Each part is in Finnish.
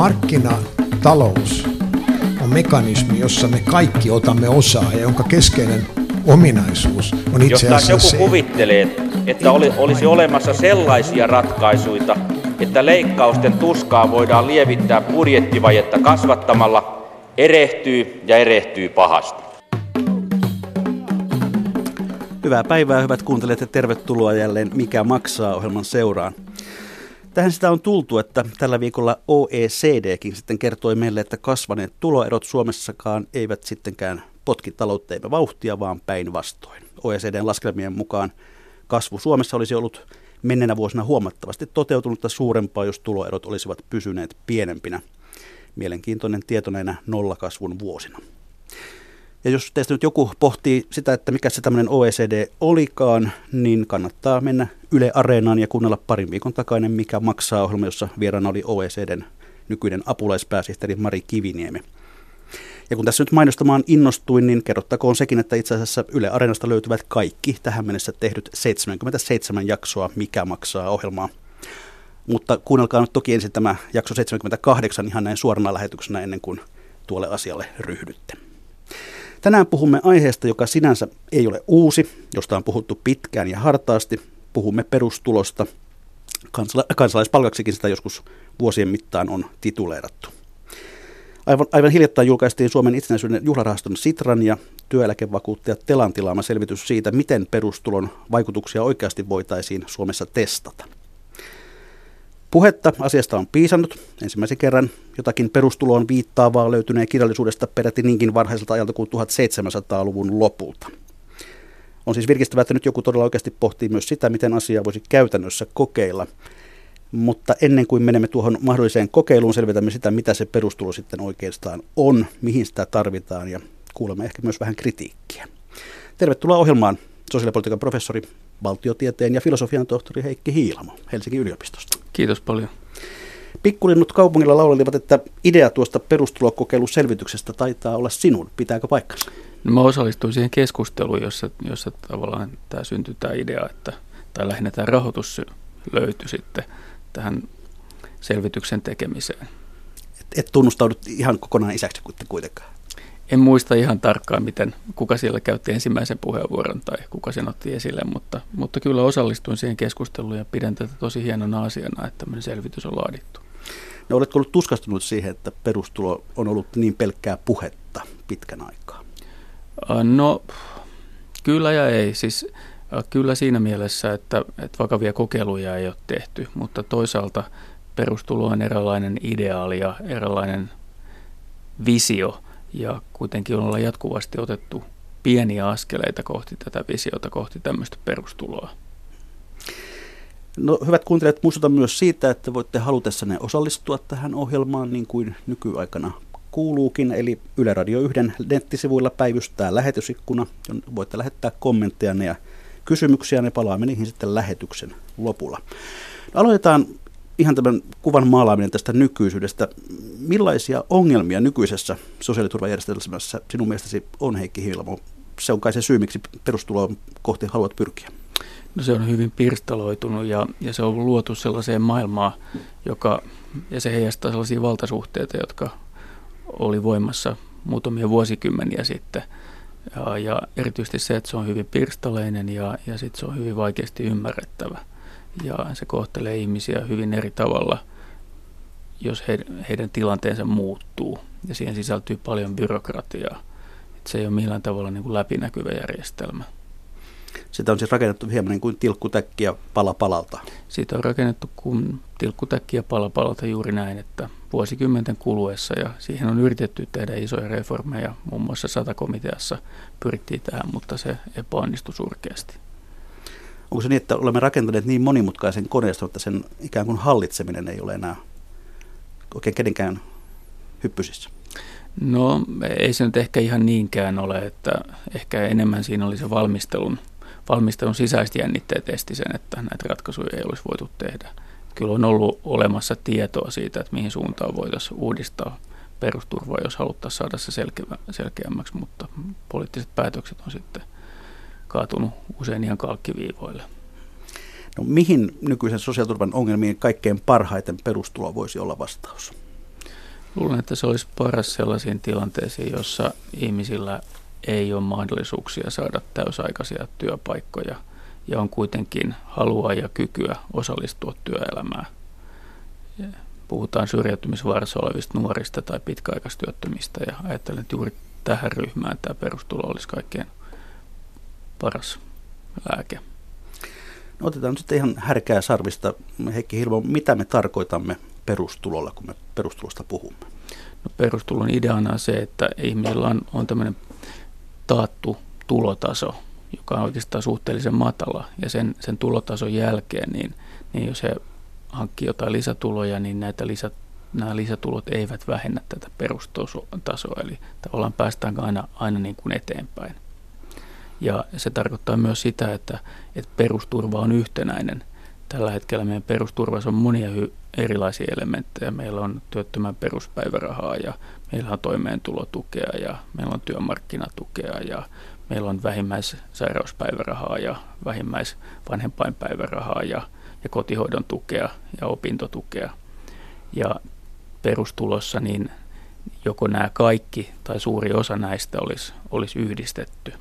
Markkinatalous on mekanismi, jossa me kaikki otamme osaa ja jonka keskeinen ominaisuus on itse asiassa joku se, kuvittelee, että olisi olemassa sellaisia ratkaisuja, että leikkausten tuskaa voidaan lievittää budjettivajetta kasvattamalla, erehtyy ja erehtyy pahasti. Hyvää päivää, hyvät kuuntelijat, ja tervetuloa jälleen Mikä maksaa? Ohjelman seuraan. Tähän sitä on tultu, että tällä viikolla OECDkin sitten kertoi meille, että kasvaneet tuloerot Suomessakaan eivät sittenkään potki taloutteemme vauhtia, vaan päinvastoin. OECDn laskelmien mukaan kasvu Suomessa olisi ollut menneenä vuosina huomattavasti toteutunutta suurempaa, jos tuloerot olisivat pysyneet pienempinä. Mielenkiintoinen tieto näinä nollakasvun vuosina. Ja jos teistä nyt joku pohtii sitä, että mikä se tämmöinen OECD olikaan, niin kannattaa mennä Yle Areenaan ja kuunnella parin viikon takainen Mikä maksaa? -ohjelma, jossa vieraana oli OECDn nykyinen apulaispääsihteeri Mari Kiviniemi. Ja kun tässä nyt mainostamaan innostuin, niin kerrottakoon sekin, että itse asiassa Yle Areenasta löytyvät kaikki tähän mennessä tehdyt 77 jaksoa Mikä maksaa? -ohjelmaa. Mutta kuunnelkaa nyt toki ensin tämä jakso 78 ihan näin suorana lähetyksenä ennen kuin tuolle asialle ryhdytte. Tänään puhumme aiheesta, joka sinänsä ei ole uusi, josta on puhuttu pitkään ja hartaasti. Puhumme perustulosta. Kansalaispalkaksikin sitä joskus vuosien mittaan on tituleerattu. Aivan hiljattain julkaistiin Suomen itsenäisyyden juhlarahaston Sitran ja työeläkevakuuttaja Telan tilaama selvitys siitä, miten perustulon vaikutuksia oikeasti voitaisiin Suomessa testata. Puhetta asiasta on piisannut. Ensimmäisen kerran jotakin perustuloon viittaavaa löytyneen kirjallisuudesta peräti niinkin varhaiselta ajalta kuin 1700-luvun lopulta. On siis virkistävää, että nyt joku todella oikeasti pohtii myös sitä, miten asiaa voisi käytännössä kokeilla. Mutta ennen kuin menemme tuohon mahdolliseen kokeiluun, selvitämme sitä, mitä se perustulo sitten oikeastaan on, mihin sitä tarvitaan, ja kuulemme ehkä myös vähän kritiikkiä. Tervetuloa ohjelmaan sosiaalipolitiikan professori, valtiotieteen ja filosofian tohtori Heikki Hiilamo Helsingin yliopistosta. Kiitos paljon. Pikkulinnut kaupungilla laulelivat, että idea tuosta perustulokokeiluselvityksestä taitaa olla sinun. Pitääkö paikkansa? No, mä osallistuin siihen keskusteluun, jossa tavallaan tämä syntyi tämä idea, että, tai lähinnä tämä rahoitus löytyi sitten tähän selvityksen tekemiseen. Et tunnustaudut ihan kokonaan isäksi kuitenkaan? En muista ihan tarkkaan, kuka siellä käytti ensimmäisen puheenvuoron tai kuka sen otti esille, mutta kyllä osallistuin siihen keskusteluun ja pidän tätä tosi hienona asiana, että tämmöinen selvitys on laadittu. No, oletko ollut tuskastunut siihen, että perustulo on ollut niin pelkkää puhetta pitkän aikaa? No, kyllä ja ei. Siis, kyllä siinä mielessä, että vakavia kokeiluja ei ole tehty, mutta toisaalta perustulo on eräänlainen ideaali ja eräänlainen visio. Ja kuitenkin ollaan jatkuvasti otettu pieniä askeleita kohti tätä visiota, kohti tämmöistä perustuloa. No, hyvät kuuntelijat, muistutan myös siitä, että voitte halutessanne osallistua tähän ohjelmaan niin kuin nykyaikana kuuluukin. Eli Yle Radio 1 nettisivuilla päivystää lähetysikkuna. Voitte lähettää kommenttejanne ja kysymyksiä, ne palaamme niihin sitten lähetyksen lopulla. No, aloitetaan ihan tämän kuvan maalaaminen tästä nykyisyydestä. Millaisia ongelmia nykyisessä sosiaaliturvajärjestelmässä sinun mielestäsi on, Heikki Hiilamo? Se on kai se syy, miksi perustuloon kohti haluat pyrkiä. No, se on hyvin pirstaloitunut ja se on luotu sellaiseen maailmaan, ja se heijastaa sellaisia valtasuhteita, jotka oli voimassa muutamia vuosikymmeniä sitten. Ja erityisesti se, että se on hyvin pirstaleinen ja sitten se on hyvin vaikeasti ymmärrettävä. Ja se kohtelee ihmisiä hyvin eri tavalla, jos heidän tilanteensa muuttuu. Ja siihen sisältyy paljon byrokratiaa. Et se ei ole millään tavalla niin kuin läpinäkyvä järjestelmä. Sitä on siis rakennettu hieman niin kuin tilkkutäkkiä pala palalta. Siitä on rakennettu kuin tilkkutäkkiä pala palalta, juuri näin, että vuosikymmenten kuluessa. Ja siihen on yritetty tehdä isoja reformeja. Muun muassa Sata-komiteassa pyrittiin tähän, mutta se epäonnistui surkeasti. Onko se niin, että olemme rakentaneet niin monimutkaisen koneiston, että sen ikään kuin hallitseminen ei ole enää oikein kenenkään hyppysissä? No, ei se nyt ehkä ihan niinkään ole, että ehkä enemmän siinä oli se valmistelun sisäiset jännitteet esti sen, että näitä ratkaisuja ei olisi voitu tehdä. Kyllä on ollut olemassa tietoa siitä, että mihin suuntaan voitaisiin uudistaa perusturvaa, jos haluttaisiin saada se selkeämmäksi, mutta poliittiset päätökset on sitten kaatunut usein ihan kalkkiviivoille. No, mihin nykyisen sosiaaliturvan ongelmiin kaikkein parhaiten perustulo voisi olla vastaus? Luulen, että se olisi paras sellaisiin tilanteisiin, jossa ihmisillä ei ole mahdollisuuksia saada täysaikaisia työpaikkoja ja on kuitenkin halua ja kykyä osallistua työelämään. Puhutaan syrjäytymisvaarassa olevista nuorista tai pitkäaikaistyöttömistä ja ajattelen, että juuri tähän ryhmään tämä perustulo olisi kaikkein paras lääke. No otetaan nyt ihan härkää sarvista. Heikki Hiilamo, mitä me tarkoitamme perustulolla, kun me perustulosta puhumme? No, perustulon ideana on se, että ihmisillä on tämmöinen taattu tulotaso, joka on oikeastaan suhteellisen matala. Ja sen tulotason jälkeen, niin jos he hankkii jotain lisätuloja, niin nämä lisätulot eivät vähennä tätä perustasoa. Eli tavallaan päästään aina niin kuin eteenpäin. Ja se tarkoittaa myös sitä, että perusturva on yhtenäinen. Tällä hetkellä meidän perusturvassa on monia erilaisia elementtejä. Meillä on työttömän peruspäivärahaa ja meillä on toimeentulotukea ja meillä on työmarkkinatukea ja meillä on vähimmäissairauspäivärahaa ja vähimmäisvanhempainpäivärahaa ja kotihoidon tukea ja opintotukea. Ja perustulossa niin joko nämä kaikki tai suuri osa näistä olisi yhdistetty.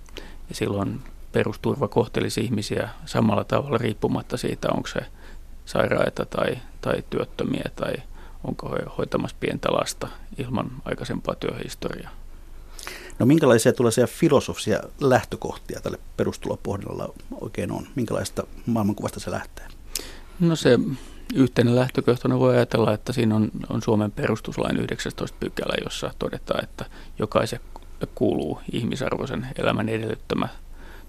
Ja silloin perusturva kohtelisi ihmisiä samalla tavalla riippumatta siitä, onko se sairaita tai työttömiä tai onko he hoitamassa pientä lasta ilman aikaisempaa työhistoriaa. No minkälaisia tällaisia filosofisia lähtökohtia tälle perustulopohdalla oikein on? Minkälaista maailmankuvasta se lähtee? No se yhteinen lähtökohtana voi ajatella, että siinä on Suomen perustuslain 19. pykälä, jossa todetaan, että jokaisen kuuluu ihmisarvoisen elämän edellyttämä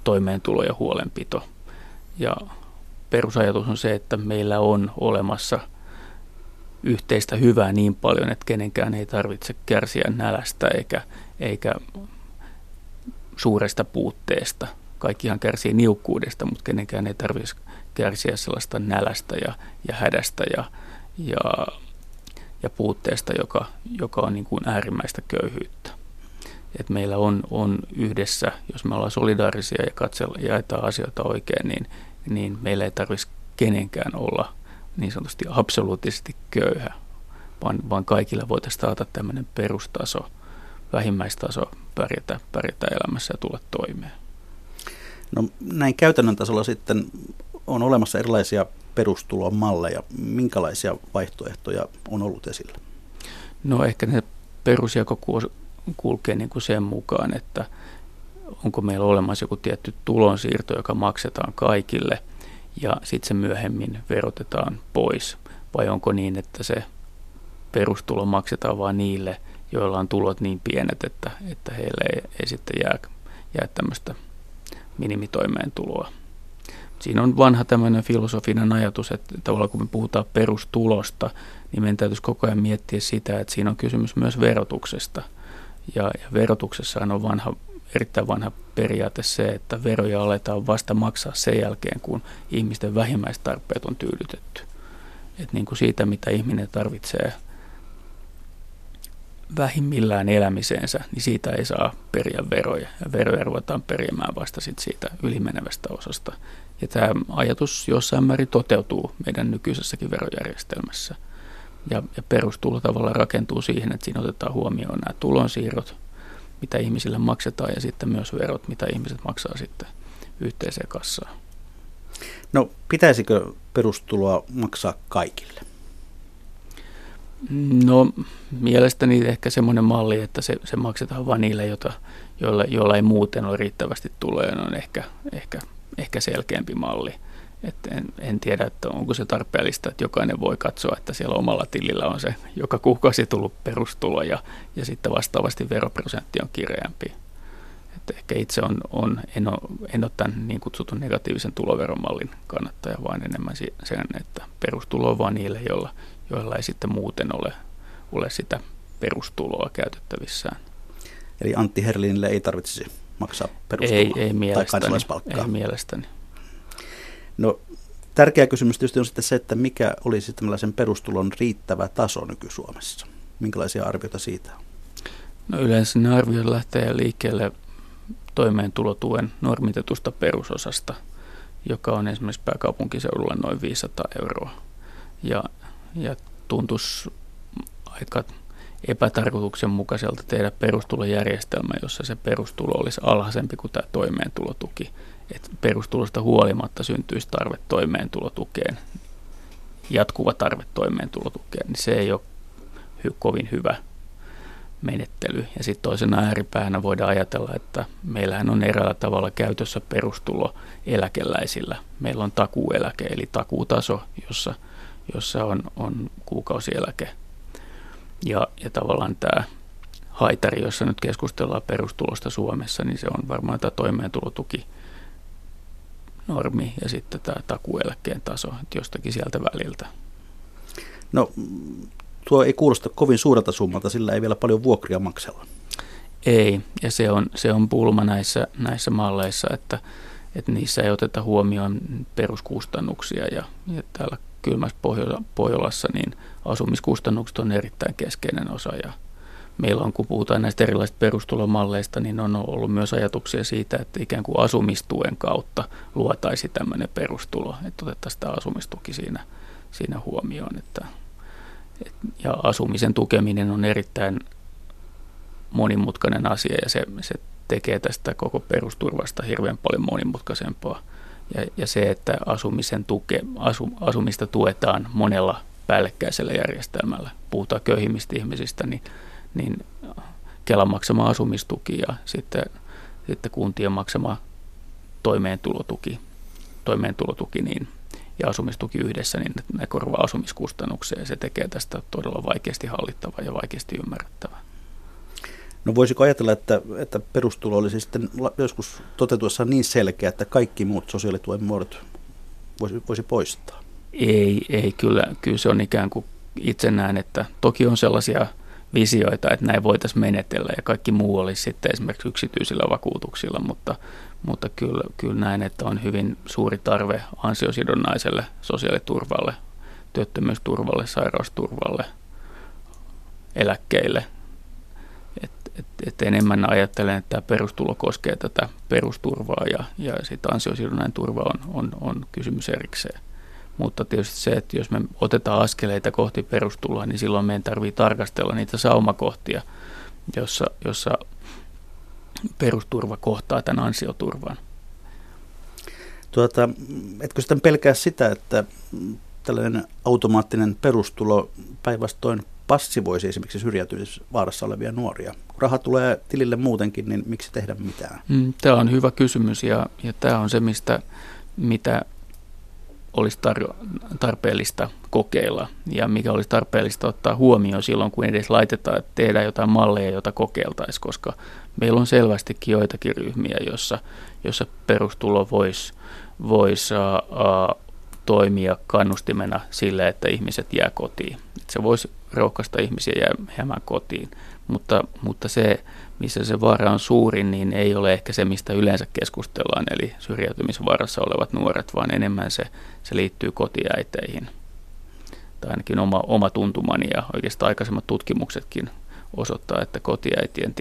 toimeentulo ja huolenpito. Ja perusajatus on se, että meillä on olemassa yhteistä hyvää niin paljon, että kenenkään ei tarvitse kärsiä nälästä eikä suuresta puutteesta. Kaikkihan kärsii niukkuudesta, mutta kenenkään ei tarvitse kärsiä sellaista nälästä ja hädästä ja puutteesta, joka on niin kuin äärimmäistä köyhyyttä. Että meillä on yhdessä, jos me ollaan solidaarisia ja jaetaan asioita oikein, niin meillä ei tarvitsisi kenenkään olla niin sanotusti absoluuttisesti köyhä, vaan kaikilla voitaisiin taata tämmöinen perustaso, vähimmäistaso pärjätä elämässä ja tulla toimeen. No näin käytännön tasolla sitten on olemassa erilaisia perustulomalleja. Minkälaisia vaihtoehtoja on ollut esillä? No ehkä ne perusjakokuosuus kulkee niin kuin sen mukaan, että onko meillä olemassa joku tietty tulonsiirto, joka maksetaan kaikille ja sitten se myöhemmin verotetaan pois. Vai onko niin, että se perustulo maksetaan vain niille, joilla on tulot niin pienet, että heille ei sitten jää tämmöistä minimitoimeentuloa. Siinä on vanha tämmöinen filosofinen ajatus, että tavallaan kun me puhutaan perustulosta, niin meidän täytyisi koko ajan miettiä sitä, että siinä on kysymys myös verotuksesta. Ja verotuksessahan on erittäin vanha periaate se, että veroja aletaan vasta maksaa sen jälkeen, kun ihmisten vähimmäistarpeet on tyydytetty. Et niin kuin siitä, mitä ihminen tarvitsee vähimmillään elämiseensä, niin siitä ei saa periä veroja. Ja veroja ruvetaan perimään vasta siitä ylimenevästä osasta. Ja tämä ajatus jossain määrin toteutuu meidän nykyisessäkin verojärjestelmässä. Ja perustulo tavallaan rakentuu siihen, että siinä otetaan huomioon nämä tulonsiirrot, mitä ihmisille maksetaan, ja sitten myös verot, mitä ihmiset maksaa sitten yhteiseen kassaan. No, pitäisikö perustuloa maksaa kaikille? No, mielestäni ehkä semmoinen malli, että se maksetaan vain niille, joilla ei muuten ole riittävästi tuloja, on ehkä selkeämpi malli. En tiedä, että onko se tarpeellista, että jokainen voi katsoa, että siellä omalla tilillä on se joka kuukausi tullut perustulo ja sitten vastaavasti veroprosentti on kireämpi. Et ehkä itse en ole tämän niin kutsutun negatiivisen tuloveromallin kannattaja, vaan enemmän sen, että perustulo on vaan niille, joilla ei sitten muuten ole sitä perustuloa käytettävissään. Eli Antti Herlinille ei tarvitsisi maksaa perustuloa tai kansalaispalkkaa? Ei mielestäni. No, tärkeä kysymys tietysti on sitten se, että mikä olisi tällaisen perustulon riittävä taso nyky-Suomessa? Minkälaisia arvioita siitä on? No, yleensä ne arviot lähtee liikkeelle toimeentulotuen normitetusta perusosasta, joka on esimerkiksi pääkaupunkiseudulla noin 500 euroa. Ja tuntuisi aika epätarkoituksenmukaiselta tehdä perustulojärjestelmä, jossa se perustulo olisi alhaisempi kuin tämä toimeentulotuki. Et perustulosta huolimatta syntyisi tarve toimeentulotukeen, jatkuva tarve toimeentulotukeen, niin se ei ole kovin hyvä menettely. Ja sitten toisena ääripäänä voidaan ajatella, että meillähän on eräällä tavalla käytössä perustulo eläkeläisillä. Meillä on takuueläke, eli takuutaso, jossa on kuukausieläke. Ja tavallaan tämä haitari, jossa nyt keskustellaan perustulosta Suomessa, niin se on varmaan tämä toimeentulotukinormi ja sitten tämä takuueläkkeen taso, että jostakin sieltä väliltä. No, tuo ei kuulosta kovin suurelta summalta, sillä ei vielä paljon vuokria maksella. Ei, ja se on pulma näissä malleissa, että niissä ei oteta huomioon peruskustannuksia ja täällä kylmässä Pohjolassa niin asumiskustannukset on erittäin keskeinen osa, ja meillä on, kun puhutaan näistä erilaisista perustulomalleista, niin on ollut myös ajatuksia siitä, että ikään kuin asumistuen kautta luotaisiin tämmöinen perustulo, että otettaisiin tämä asumistuki siinä huomioon. Ja asumisen tukeminen on erittäin monimutkainen asia, ja se tekee tästä koko perusturvasta hirveän paljon monimutkaisempaa. Ja se, että asumista tuetaan monella päällekkäisellä järjestelmällä, puhutaan köyhimmistä ihmisistä, niin Kelan maksama asumistuki ja sitten kuntien maksama toimeentulotuki niin, ja asumistuki yhdessä, niin ne korvaa asumiskustannuksia, ja se tekee tästä todella vaikeasti hallittavaa ja vaikeasti ymmärrettävää. No, voisiko ajatella, että perustulo olisi sitten joskus toteutuessa niin selkeä, että kaikki muut sosiaalituen muodot voisi poistaa? Ei kyllä se on ikään kuin itse näen, että toki on sellaisia visioita, että näin voitaisiin menetellä ja kaikki muu olisi sitten esimerkiksi yksityisillä vakuutuksilla, mutta kyllä näen, että on hyvin suuri tarve ansiosidonnaiselle sosiaaliturvalle, työttömyysturvalle, sairausturvalle, eläkkeille. Et enemmän ajattelen, että tämä perustulo koskee tätä perusturvaa ja sitten ansiosidonnainen turva on kysymys erikseen. Mutta tietysti se, että jos me otetaan askeleita kohti perustuloa, niin silloin meidän tarvitsee tarkastella niitä saumakohtia, jossa perusturva kohtaa tämän ansioturvan. Etkö sitten pelkää sitä, että tällainen automaattinen perustulo päinvastoin passivoisi esimerkiksi syrjäytymisvaarassa olevia nuoria? Kun raha tulee tilille muutenkin, niin miksi tehdä mitään? Tämä on hyvä kysymys ja tämä on se, mitä olisi tarpeellista kokeilla ja mikä olisi tarpeellista ottaa huomioon silloin, kun edes laitetaan, että tehdään jotain malleja, jota kokeiltaisiin, koska meillä on selvästikin joitakin ryhmiä, jossa perustulo voisi toimia kannustimena sillä, että ihmiset jää kotiin. Se voisi rohkaista ihmisiä jäämään kotiin, mutta se, missä se vaara on suurin, niin ei ole ehkä se, mistä yleensä keskustellaan, eli syrjäytymisvaarassa olevat nuoret, vaan enemmän se liittyy kotiäiteihin. Tai ainakin oma tuntumani ja oikeastaan aikaisemmat tutkimuksetkin osoittaa, että kotiäitien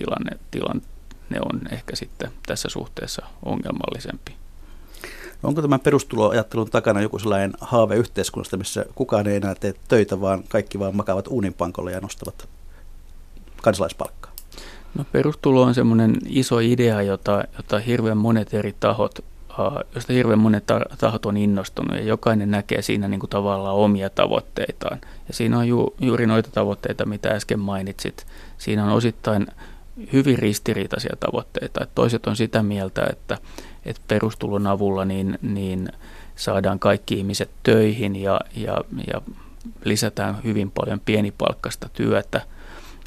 tilanne on ehkä sitten tässä suhteessa ongelmallisempi. Onko tämän perustuloajattelun takana joku sellainen haave yhteiskunnasta, missä kukaan ei enää tee töitä, vaan kaikki vaan makaavat uuninpankolla ja nostavat kansalaispalkkaa? No, perustulo on semmoinen iso idea, jota hirveän monet eri tahot, josta hirveän monet tahot on innostunut, ja jokainen näkee siinä niin kuin tavallaan omia tavoitteitaan. Ja siinä on juuri noita tavoitteita, mitä äsken mainitsit. Siinä on osittain hyvin ristiriitaisia tavoitteita. Että toiset on sitä mieltä, että perustulon avulla niin saadaan kaikki ihmiset töihin ja lisätään hyvin paljon pienipalkkaista työtä.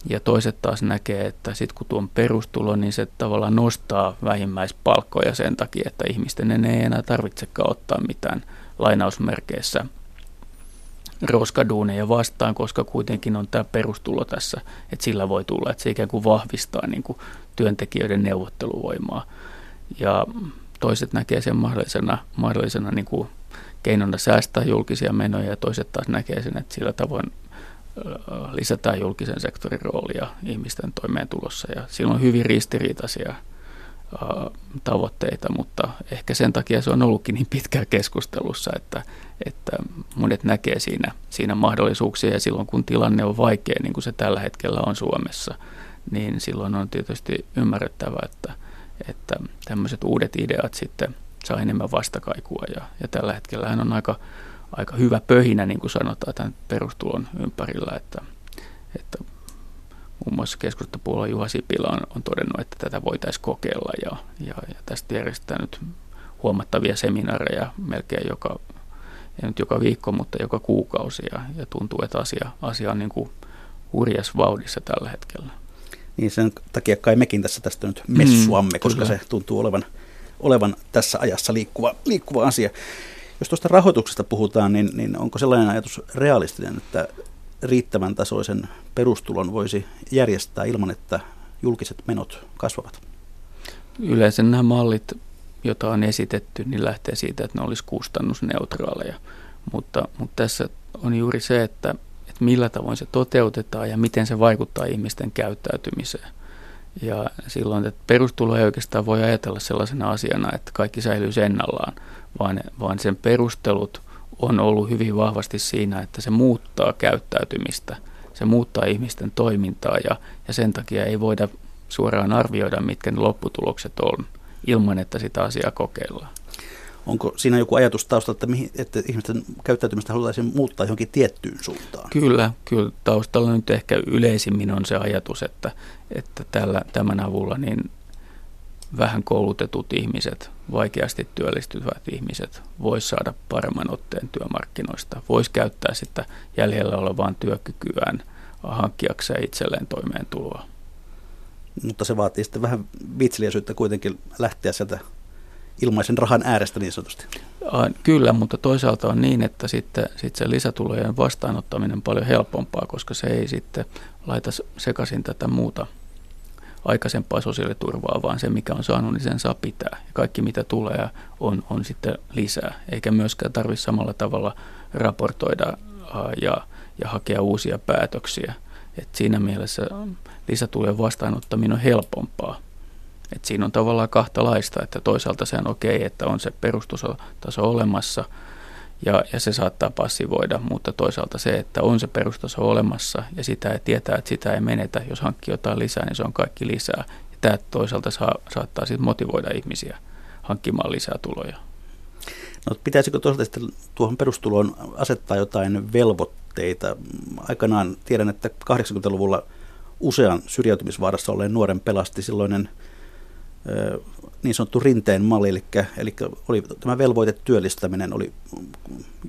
Ja toiset taas näkee, että sitten kun tuon perustulo, niin se tavallaan nostaa vähimmäispalkkoja sen takia, että ihmisten ei enää tarvitsekaan ottaa mitään lainausmerkeissä roskaduuneja vastaan, koska kuitenkin on tämä perustulo tässä, että sillä voi tulla, että se ikään kuin vahvistaa niin kuin työntekijöiden neuvotteluvoimaa. Ja toiset näkee sen mahdollisena niin kuin keinona säästää julkisia menoja, ja toiset taas näkee sen, että sillä tavoin lisätään julkisen sektorin roolia ihmisten toimeentulossa. Ja siinä on hyvin ristiriitaisia tavoitteita, mutta ehkä sen takia se on ollutkin niin pitkään keskustelussa, että monet näkee siinä mahdollisuuksia, ja silloin kun tilanne on vaikea, niin kuin se tällä hetkellä on Suomessa, niin silloin on tietysti ymmärrettävä, että tämmöiset uudet ideat sitten saa enemmän vastakaikua, ja tällä hetkellähän on aika hyvä pöhinä, niin kuin sanotaan, tämän perustulon ympärillä, että muun muassa keskustapuolueen Juha Sipila on todennut, että tätä voitaisiin kokeilla, ja tästä järjestetään nyt huomattavia seminaareja melkein ei nyt joka viikko, mutta joka kuukausi, ja tuntuu, että asia on niin kuin hurjas vauhdissa tällä hetkellä. Niin sen takia kai mekin tästä nyt messuamme, koska se tuntuu olevan tässä ajassa liikkuva asia. Jos tuosta rahoituksesta puhutaan, niin onko sellainen ajatus realistinen, että riittävän tasoisen perustulon voisi järjestää ilman, että julkiset menot kasvavat? Yleensä nämä mallit, joita on esitetty, niin lähtee siitä, että ne olisi kustannusneutraaleja. Mutta tässä on juuri se, että millä tavoin se toteutetaan ja miten se vaikuttaa ihmisten käyttäytymiseen. Ja silloin, että perustulo ei oikeastaan voi ajatella sellaisena asiana, että kaikki säilyisi ennallaan, vaan sen perustelut on ollut hyvin vahvasti siinä, että se muuttaa käyttäytymistä, se muuttaa ihmisten toimintaa, ja sen takia ei voida suoraan arvioida, mitkä ne lopputulokset on, ilman että sitä asiaa kokeillaan. Onko siinä joku ajatus taustalla, että ihmisten käyttäytymistä haluttaisiin muuttaa johonkin tiettyyn suuntaan? Kyllä taustalla nyt ehkä yleisimmin on se ajatus, että tämän avulla niin vähän koulutetut ihmiset, vaikeasti työllistyvät ihmiset vois saada paremman otteen työmarkkinoista, vois käyttää sitä jäljellä olevaan työkykyään hankkiakseen itselleen toimeentuloa. Mutta se vaatii sitten vähän viitseliäisyyttä kuitenkin lähteä sieltä ilmaisen rahan äärestä niin sanotusti. Kyllä, mutta toisaalta on niin, että sitten se lisätulojen vastaanottaminen on paljon helpompaa, koska se ei sitten laita sekaisin tätä muuta aikaisempaa sosiaaliturvaa, vaan se mikä on saanut, niin sen saa pitää. Ja kaikki mitä tulee on sitten lisää, eikä myöskään tarvitse samalla tavalla raportoida ja hakea uusia päätöksiä. Et siinä mielessä lisätulojen vastaanottaminen on helpompaa. Et siinä on tavallaan kahta laista, että toisaalta se on okei, että on se perustaso olemassa ja se saattaa passivoida, mutta toisaalta se, että on se perustaso olemassa ja sitä ei tietää, että sitä ei menetä, jos hankkii jotain lisää, niin se on kaikki lisää. Ja tämä toisaalta saattaa sitten motivoida ihmisiä hankkimaan lisää tuloja. No, pitäisikö toisaalta sitten tuohon perustuloon asettaa jotain velvoitteita? Aikanaan tiedän, että 80-luvulla usean syrjäytymisvaarassa olleen nuoren pelasti silloinen niin sanottu Rinteen malli, eli oli tämä velvoitetyöllistäminen,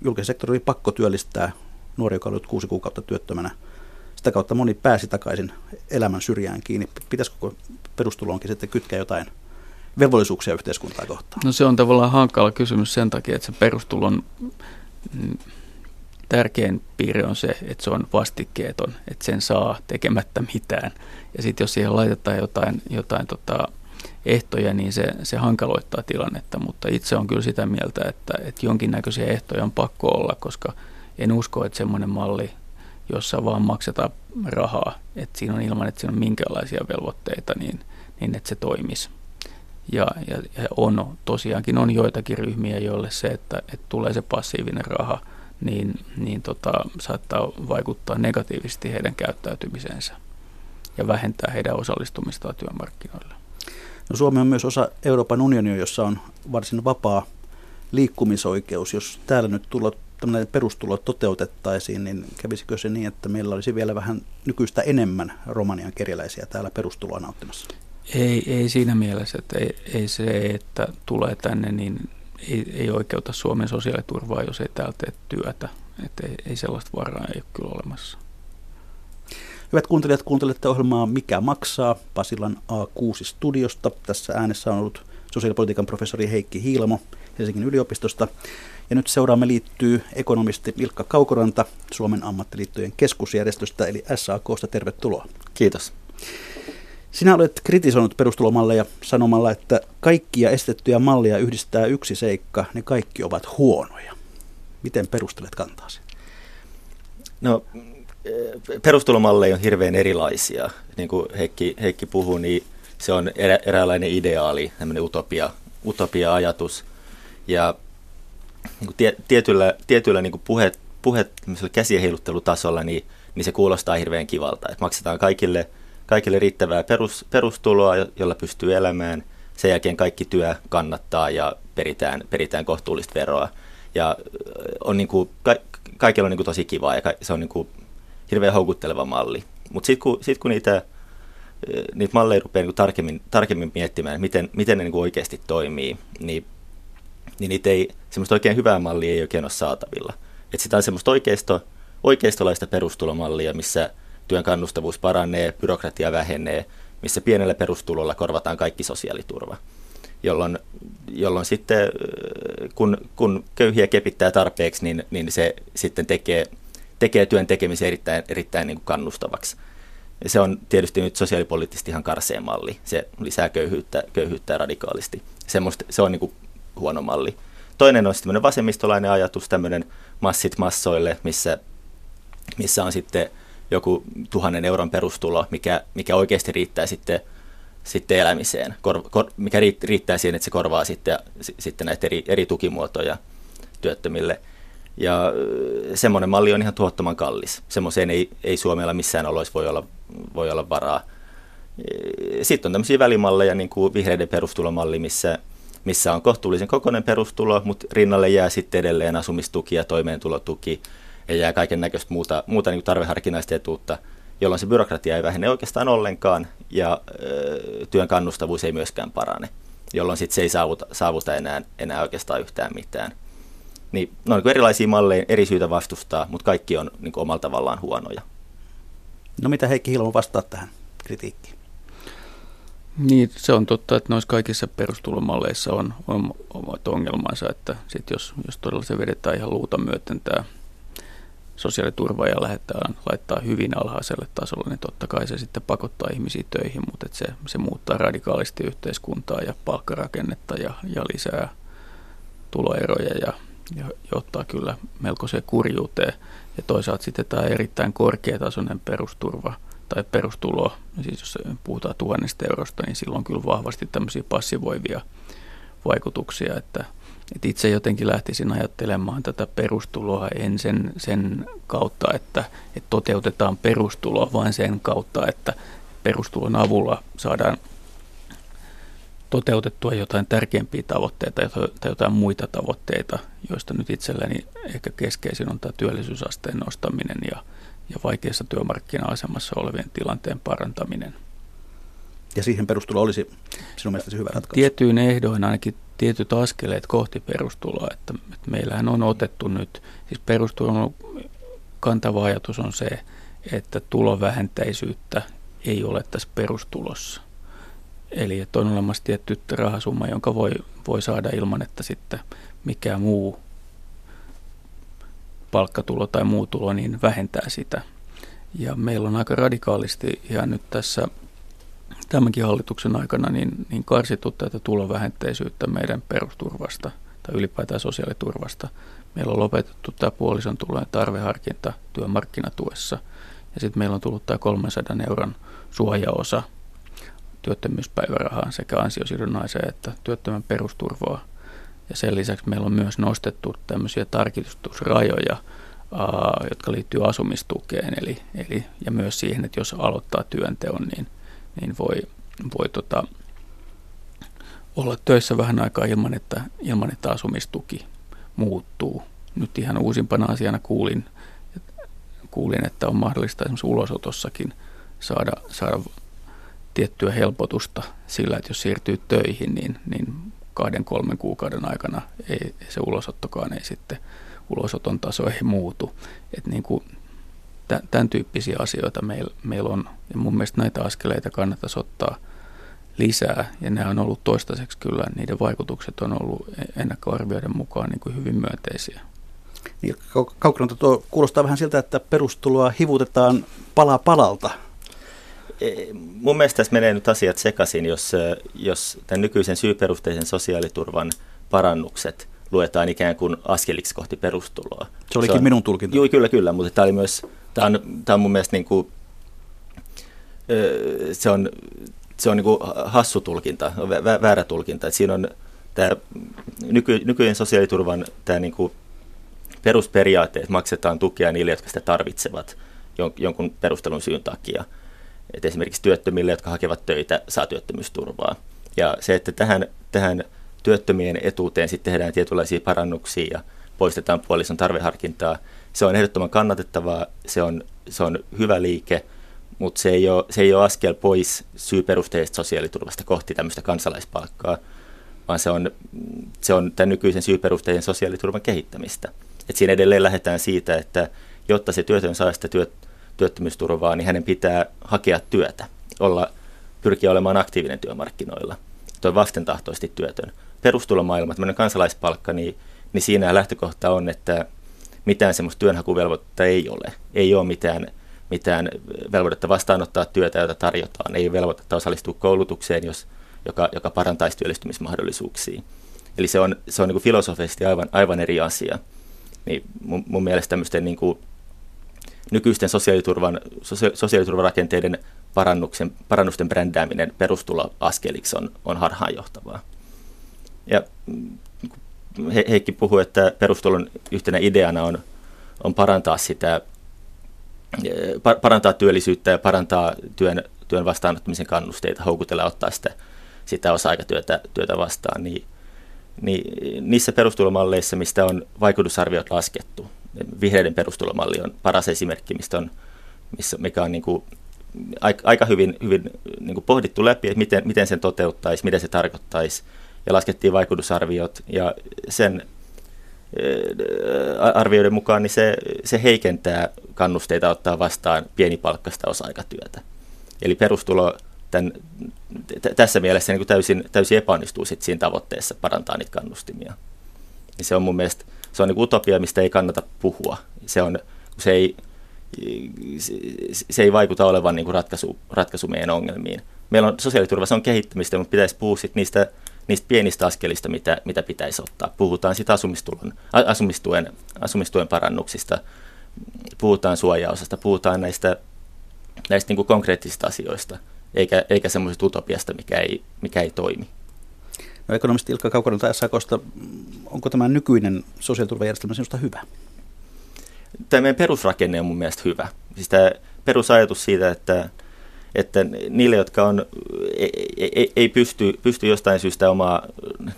julkisen sektorin oli pakko työllistää nuori, joka oli 6 kuukautta työttömänä. Sitä kautta moni pääsi takaisin elämän syrjään kiinni. Pitäisikö perustuloonkin sitten kytkeä jotain velvollisuuksia yhteiskuntaa kohtaan? No se on tavallaan hankala kysymys sen takia, että se perustulon tärkein piirre on se, että se on vastikkeeton, että sen saa tekemättä mitään. Ja sitten jos siihen laitetaan jotain ehtoja, niin se hankaloittaa tilannetta, mutta itse on kyllä sitä mieltä, että jonkinnäköisiä ehtoja on pakko olla, koska en usko, että semmoinen malli, jossa vaan maksetaan rahaa, että siinä on ilman, että siinä on minkäänlaisia velvoitteita, niin että se toimisi. Ja tosiaankin on joitakin ryhmiä, joille se, että tulee se passiivinen raha, niin saattaa vaikuttaa negatiivisesti heidän käyttäytymiseensä ja vähentää heidän osallistumistaan työmarkkinoille. No, Suomi on myös osa Euroopan unionia, jossa on varsin vapaa liikkumisoikeus. Jos täällä nyt tämmöinen perustulo toteutettaisiin, niin kävisikö se niin, että meillä olisi vielä vähän nykyistä enemmän romanian kerjäläisiä täällä perustuloa nauttimassa? Ei siinä mielessä, että ei se, että tulee tänne, niin ei oikeuta Suomen sosiaaliturvaa, jos ei täältä tee työtä. Että ei sellaista varaa ei ole kyllä olemassa. Hyvät kuuntelijat, kuuntelette ohjelmaa Mikä maksaa? Pasilan A6-studiosta. Tässä äänessä on ollut sosiaalipolitiikan professori Heikki Hiilamo Helsingin yliopistosta. Ja nyt seuraamme liittyy ekonomisti Ilkka Kaukoranta Suomen ammattiliittojen keskusjärjestöstä eli SAK:sta. Tervetuloa. Kiitos. Sinä olet kritisoinut perustulomalleja sanomalla, että kaikkia esitettyjä malleja yhdistää yksi seikka, ne kaikki ovat huonoja. Miten perustelet kantaasi? No, perustulomalleja on hirveän erilaisia. Niin kuin Heikki puhui, niin se on eräänlainen ideaali, tämmöinen utopia-ajatus. Ja niin tietyllä niin kuin puhe käsien heiluttelutasolla, niin se kuulostaa hirveän kivalta. Että maksetaan kaikille riittävää perustuloa, jolla pystyy elämään. Sen jälkeen kaikki työ kannattaa ja peritään kohtuullista veroa. Ja on niin kuin, kaikilla on niin kuin tosi kivaa ja se on niin kuin hirveän houkutteleva malli. Mutta sitten kun niitä malleja rupeaa niin tarkemmin miettimään, miten ne niin kuin oikeasti toimii, niin niitä ei, semmoista oikein hyvää mallia ei oikein ole saatavilla. Et sitä on semmoista oikeistolaista perustulomallia, missä työn kannustavuus paranee, byrokratia vähenee, missä pienellä perustulolla korvataan kaikki sosiaaliturva, jolloin sitten kun köyhiä kepittää tarpeeksi, niin se sitten tekee työn tekemisen erittäin niin kuin kannustavaksi. Se on tietysti nyt sosiaalipoliittisesti ihan karsea malli. Se lisää köyhyyttä radikaalisti. Semmosta, se on niin kuin huono malli. Toinen on sitten vasemmistolainen ajatus, tämmöinen massit massoille, missä on sitten joku 1 000 euron perustulo, mikä oikeasti riittää sitten elämiseen, mikä riittää siihen, että se korvaa sitten näitä eri tukimuotoja työttömille. Ja semmoinen malli on ihan tuhottoman kallis. Semmoiseen ei Suomella missään oloissa voi olla varaa. Sitten on tämmöisiä välimalleja, niin kuin vihreiden perustulomalli, missä on kohtuullisen kokoinen perustulo, mutta rinnalle jää sitten edelleen asumistuki ja toimeentulotuki ja jää kaiken näköistä muuta niin kuin tarveharkinnaista etuutta, jolloin se byrokratia ei vähene oikeastaan ollenkaan ja työn kannustavuus ei myöskään parane, jolloin sitten se ei saavuta enää oikeastaan yhtään mitään. Niin, no niin kuin erilaisia malleja, eri syitä vastustaa, mutta kaikki on niin kuin omalla tavallaan huonoja. No mitä Heikki Hiilamo vastaa tähän kritiikkiin? Niin, se on totta, että noissa kaikissa perustulomalleissa on omat ongelmansa, että sit jos todella se vedetään ihan luuta myöten tämä sosiaaliturva ja laittaa hyvin alhaiselle tasolle, niin totta kai se sitten pakottaa ihmisiä töihin, mutta se muuttaa radikaalisti yhteiskuntaa ja palkkarakennetta ja lisää tuloeroja ja johtaa kyllä melkoiseen kurjuuteen. Ja toisaalta sitten tämä erittäin korkeatasoinen perusturva tai perustulo, siis jos puhutaan 1 000 eurosta, niin silloin on kyllä vahvasti tämmöisiä passivoivia vaikutuksia, että itse jotenkin lähtisin ajattelemaan tätä perustuloa en sen kautta, että toteutetaan perustuloa, vaan sen kautta, että perustulon avulla saadaan toteutettua jotain tärkeämpiä tavoitteita tai jotain muita tavoitteita, joista nyt itselläni ehkä keskeisin on tämä työllisyysasteen nostaminen ja vaikeassa työmarkkina-asemassa olevien tilanteen parantaminen. Ja siihen perustulo olisi sinun mielestäsi hyvä ratkaisu? Tietyin ehdoin ainakin tietyt askeleet kohti perustuloa, että meillähän on otettu nyt, siis perustulon kantava ajatus on se, että tulovähentäisyyttä ei ole tässä perustulossa. Eli että on olemassa tietty rahasumma, jonka voi saada ilman, että sitten mikään muu palkkatulo tai muu tulo niin vähentää sitä. Ja meillä on aika radikaalisti ihan nyt tässä tämänkin hallituksen aikana niin karsittu tätä tulovähenteisyyttä meidän perusturvasta tai ylipäätään sosiaaliturvasta. Meillä on lopetettu tämä puolison tulojen tarveharkinta työmarkkinatuessa ja sitten meillä on tullut tämä 300 euron suojaosa työttömyyspäivärahaan sekä ansiosidonnaiseen että työttömän perusturvaa. Ja sen lisäksi meillä on myös nostettu tämmöisiä tarkistusrajoja, jotka liittyy asumistukeen eli ja myös siihen, että jos aloittaa työnteon, niin voi olla töissä vähän aikaa ilman, että asumistuki muuttuu. Nyt ihan uusimpana asiana kuulin, että on mahdollista esimerkiksi ulosotossakin saada tiettyä helpotusta sillä, että jos siirtyy töihin, niin 2-3 kuukauden aikana ulosoton taso ei muutu. Että niin kuin tämän tyyppisiä asioita meillä on, ja mun mielestä näitä askeleita kannattaisi ottaa lisää, ja nämä on ollut toistaiseksi kyllä, niiden vaikutukset on ollut ennakkoarvioiden mukaan niin kuin hyvin myönteisiä. Kaukoranta, tuo kuulostaa vähän siltä, että perustuloa hivutetaan pala palalta. Mun mielestä tässä menee nyt asiat sekaisin, jos tämän nykyisen syyperusteisen sosiaaliturvan parannukset luetaan ikään kuin askeliksi kohti perustuloa. Se olikin minun tulkintani. Joo, kyllä, mutta tämä oli myös, tämä on mun mielestä niin kuin, se on se on niin kuin hassu tulkinta, väärä tulkinta. Että siinä on tämä nykyinen sosiaaliturvan tämä niin kuin perusperiaate, että maksetaan tukea niille, jotka sitä tarvitsevat jonkun perustelun syyn takia. Et esimerkiksi työttömille, jotka hakevat töitä, saa työttömyysturvaa. Ja se, että tähän työttömien etuuteen sitten tehdään tietynlaisia parannuksia ja poistetaan puolison tarveharkintaa, se on ehdottoman kannatettavaa, se on hyvä liike, mutta se ei ole askel pois syyperusteisesta sosiaaliturvasta kohti tämmöistä kansalaispalkkaa, vaan se on tämän nykyisen syyperusteisen sosiaaliturvan kehittämistä. Et siinä edelleen lähdetään siitä, että jotta se työtön saa sitä työttömyysturvaa, niin hänen pitää hakea työtä, pyrkiä olemaan aktiivinen työmarkkinoilla. Tuo on vastentahtoisesti työtön. Perustulomaailma, tämmöinen kansalaispalkka, niin siinä lähtökohta on, että mitään semmoista työnhakuvelvoitetta ei ole. Ei ole mitään velvoitetta vastaanottaa työtä, jota tarjotaan. Ei ole velvoitetta osallistua koulutukseen, joka parantaisi työllistymismahdollisuuksia. Eli se on niin kuin filosofisesti aivan eri asia. Niin mun mielestä tämmöisten niin kuin nykyisten sosiaaliturvarakenteiden parannusten brändääminen perustuloaskeliksi on harhaanjohtavaa. Ja Heikki puhui, että perustulon yhtenä ideana on parantaa työllisyyttä ja parantaa työn vastaanottamisen kannusteita, houkutella ottaa sitä osa-aikatyötä vastaan. Niin niissä perustulomalleissa, mistä on vaikutusarviot laskettu, vihreiden perustulomalli on paras esimerkki, mikä on niin kuin aika hyvin niin kuin pohdittu läpi, että miten sen toteuttaisi, mitä se tarkoittaisi, ja laskettiin vaikutusarviot, ja sen arvioiden mukaan niin se heikentää kannusteita ottaa vastaan pienipalkkaista osa-aikatyötä. Eli perustulo tässä mielessä niin kuin täysin epäonnistuu sit siinä tavoitteessa parantaa niitä kannustimia. Ja se on mun mielestä se on niin kuin utopia, mistä ei kannata puhua. Se ei vaikuta olevan niin kuin ratkaisu meidän ongelmiin. Meillä on sosiaaliturvassa on kehittämistä, mutta pitäisi puhua niistä pienistä askelista, mitä pitäisi ottaa. Puhutaan siitä asumistuen parannuksista, puhutaan suojaosasta, puhutaan näistä niin kuin konkreettisista asioista, eikä semmoisesta utopiasta, mikä ei toimi. No, ekonomisti Ilkka Kaukoranta SAK:sta, onko tämä nykyinen sosiaaliturvajärjestelmä sinusta hyvä? Tämä meidän perusrakenne on mun mielestä hyvä. Siis tämä perusajatus siitä, että niille, jotka ei pysty jostain syystä omaa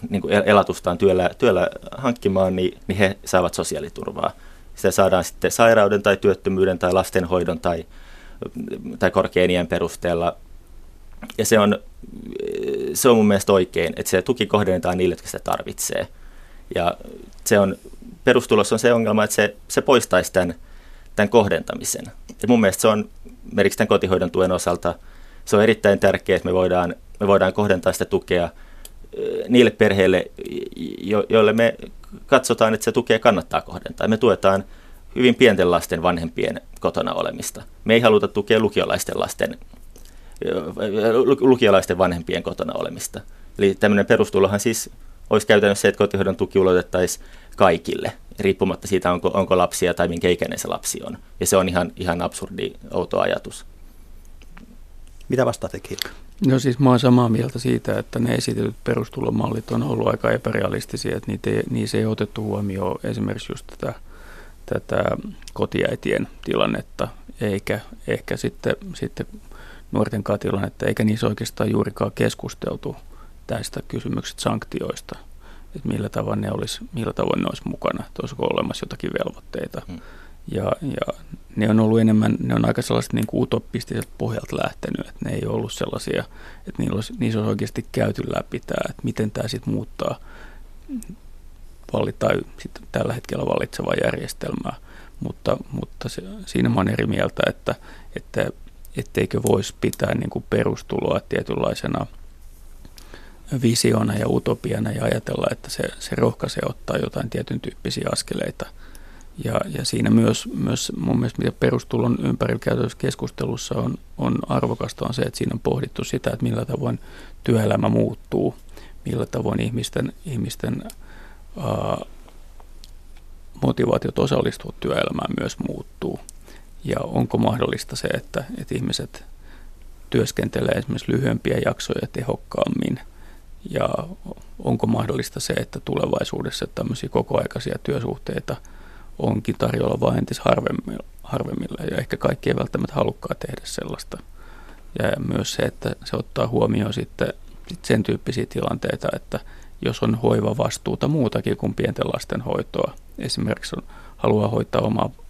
niin kuin elatustaan työllä hankkimaan, niin he saavat sosiaaliturvaa. Sitä saadaan sitten sairauden tai työttömyyden tai lastenhoidon tai korkean iän perusteella. Ja se on mun mielestä oikein, että se tuki kohdennetaan niille, jotka sitä tarvitsee. Ja se on perustulossa on se ongelma, että se poistaisi tämän kohdentamisen. Ja mun mielestä se on, merkiksi tämän kotihoidon tuen osalta, se on erittäin tärkeää, että me voidaan kohdentaa sitä tukea niille perheille, joille me katsotaan, että se tukea kannattaa kohdentaa. Me tuetaan hyvin pienten lasten vanhempien kotona olemista. Me ei haluta tukea lukiolaisten vanhempien kotona olemista. Eli tämmöinen perustulohan siis olisi käytännössä se, että kotihoidon tuki ulotettaisiin kaikille, riippumatta siitä, onko lapsia tai minkä ikäinen se lapsi on. Ja se on ihan absurdi, outo ajatus. Mitä vastaat, Hilkka? No siis mä oon samaa mieltä siitä, että ne esitetyt perustulomallit on ollut aika epärealistisia, että niissä ei otettu huomioon esimerkiksi just tätä kotiäitien tilannetta, eikä ehkä sitten nuortenkaan tilannetta, eikä niissä oikeastaan juurikaan keskusteltu tästä kysymykset sanktioista, että millä tavoin ne olisi mukana, että olisiko olemassa jotakin velvoitteita. Ja ne on ollut enemmän, ne on aika sellaiset niin kuin utopistiset pohjalta lähtenyt, että ne ei ollut sellaisia, että niissä olisi oikeasti käyty läpi tämä, että miten tämä sitten muuttaa tai sit tällä hetkellä vallitsevaa järjestelmää, mutta siinä mä oon eri mieltä, että etteikö voisi pitää niin kuin perustuloa tietynlaisena visiona ja utopiana ja ajatella, että se rohkaisee ottaa jotain tietyn tyyppisiä askeleita. Ja siinä myös mun mielestä, mitä perustulon ympärillä käytössä keskustelussa on arvokasta, on se, että siinä on pohdittu sitä, että millä tavoin työelämä muuttuu, millä tavoin ihmisten motivaatiot osallistua työelämään myös muuttuu. Ja onko mahdollista se, että ihmiset työskentelee esimerkiksi lyhyempiä jaksoja tehokkaammin, ja onko mahdollista se, että tulevaisuudessa tämmöisiä kokoaikaisia työsuhteita onkin tarjolla vain entis harvemmilla, ja ehkä kaikki ei välttämättä halukkaan tehdä sellaista. Ja myös se, että se ottaa huomioon sitten sen tyyppisiä tilanteita, että jos on hoivavastuuta muutakin kuin pienten lasten hoitoa, esimerkiksi haluaa hoitaa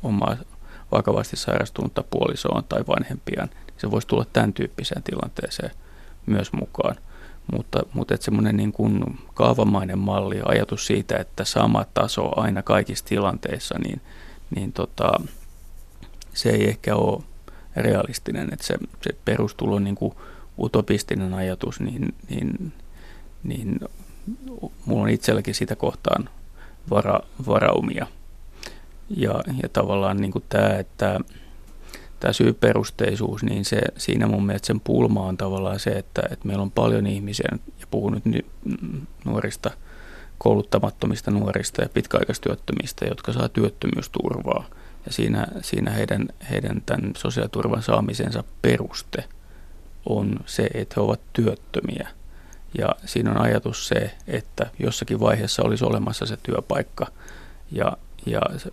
omaa vakavasti sairastunutta puolisoon tai vanhempiaan, niin se voisi tulla tämän tyyppiseen tilanteeseen myös mukaan. Mutta semmoinen niin kuin kaavamainen malli, ajatus siitä, että sama taso aina kaikissa tilanteissa, niin se ei ehkä ole realistinen. Että se perustulo niin kuin utopistinen ajatus, niin mulla on itselläkin sitä kohtaan varaumia. Ja tavallaan niin kuin tämä, että tämä syyperusteisuus, niin siinä mun mielestä sen pulma on tavallaan se, että meillä on paljon ihmisiä, ja puhun nyt nuorista, kouluttamattomista nuorista ja pitkäaikaistyöttömistä, jotka saa työttömyysturvaa. Ja siinä heidän tämän sosiaaliturvan saamisensa peruste on se, että he ovat työttömiä. Ja siinä on ajatus se, että jossakin vaiheessa olisi olemassa se työpaikka, ja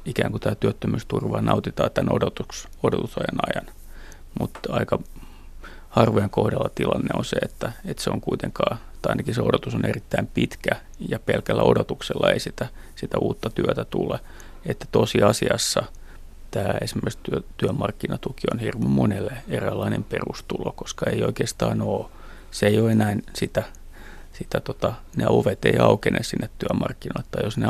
ikään kuin tämä työttömyysturva nautitaan tämän odotusajan ajan. Mutta aika harvojen kohdalla tilanne on se, että se on kuitenkaan, tai ainakin se odotus on erittäin pitkä, ja pelkällä odotuksella ei sitä uutta työtä tule. Että tosiasiassa tämä esimerkiksi työmarkkinatuki on hirveän monelle eräänlainen perustulo, koska ei oikeastaan ole, se ei ole enää sitä, ne ovet ei aukene sinne työmarkkinoille, tai jos ne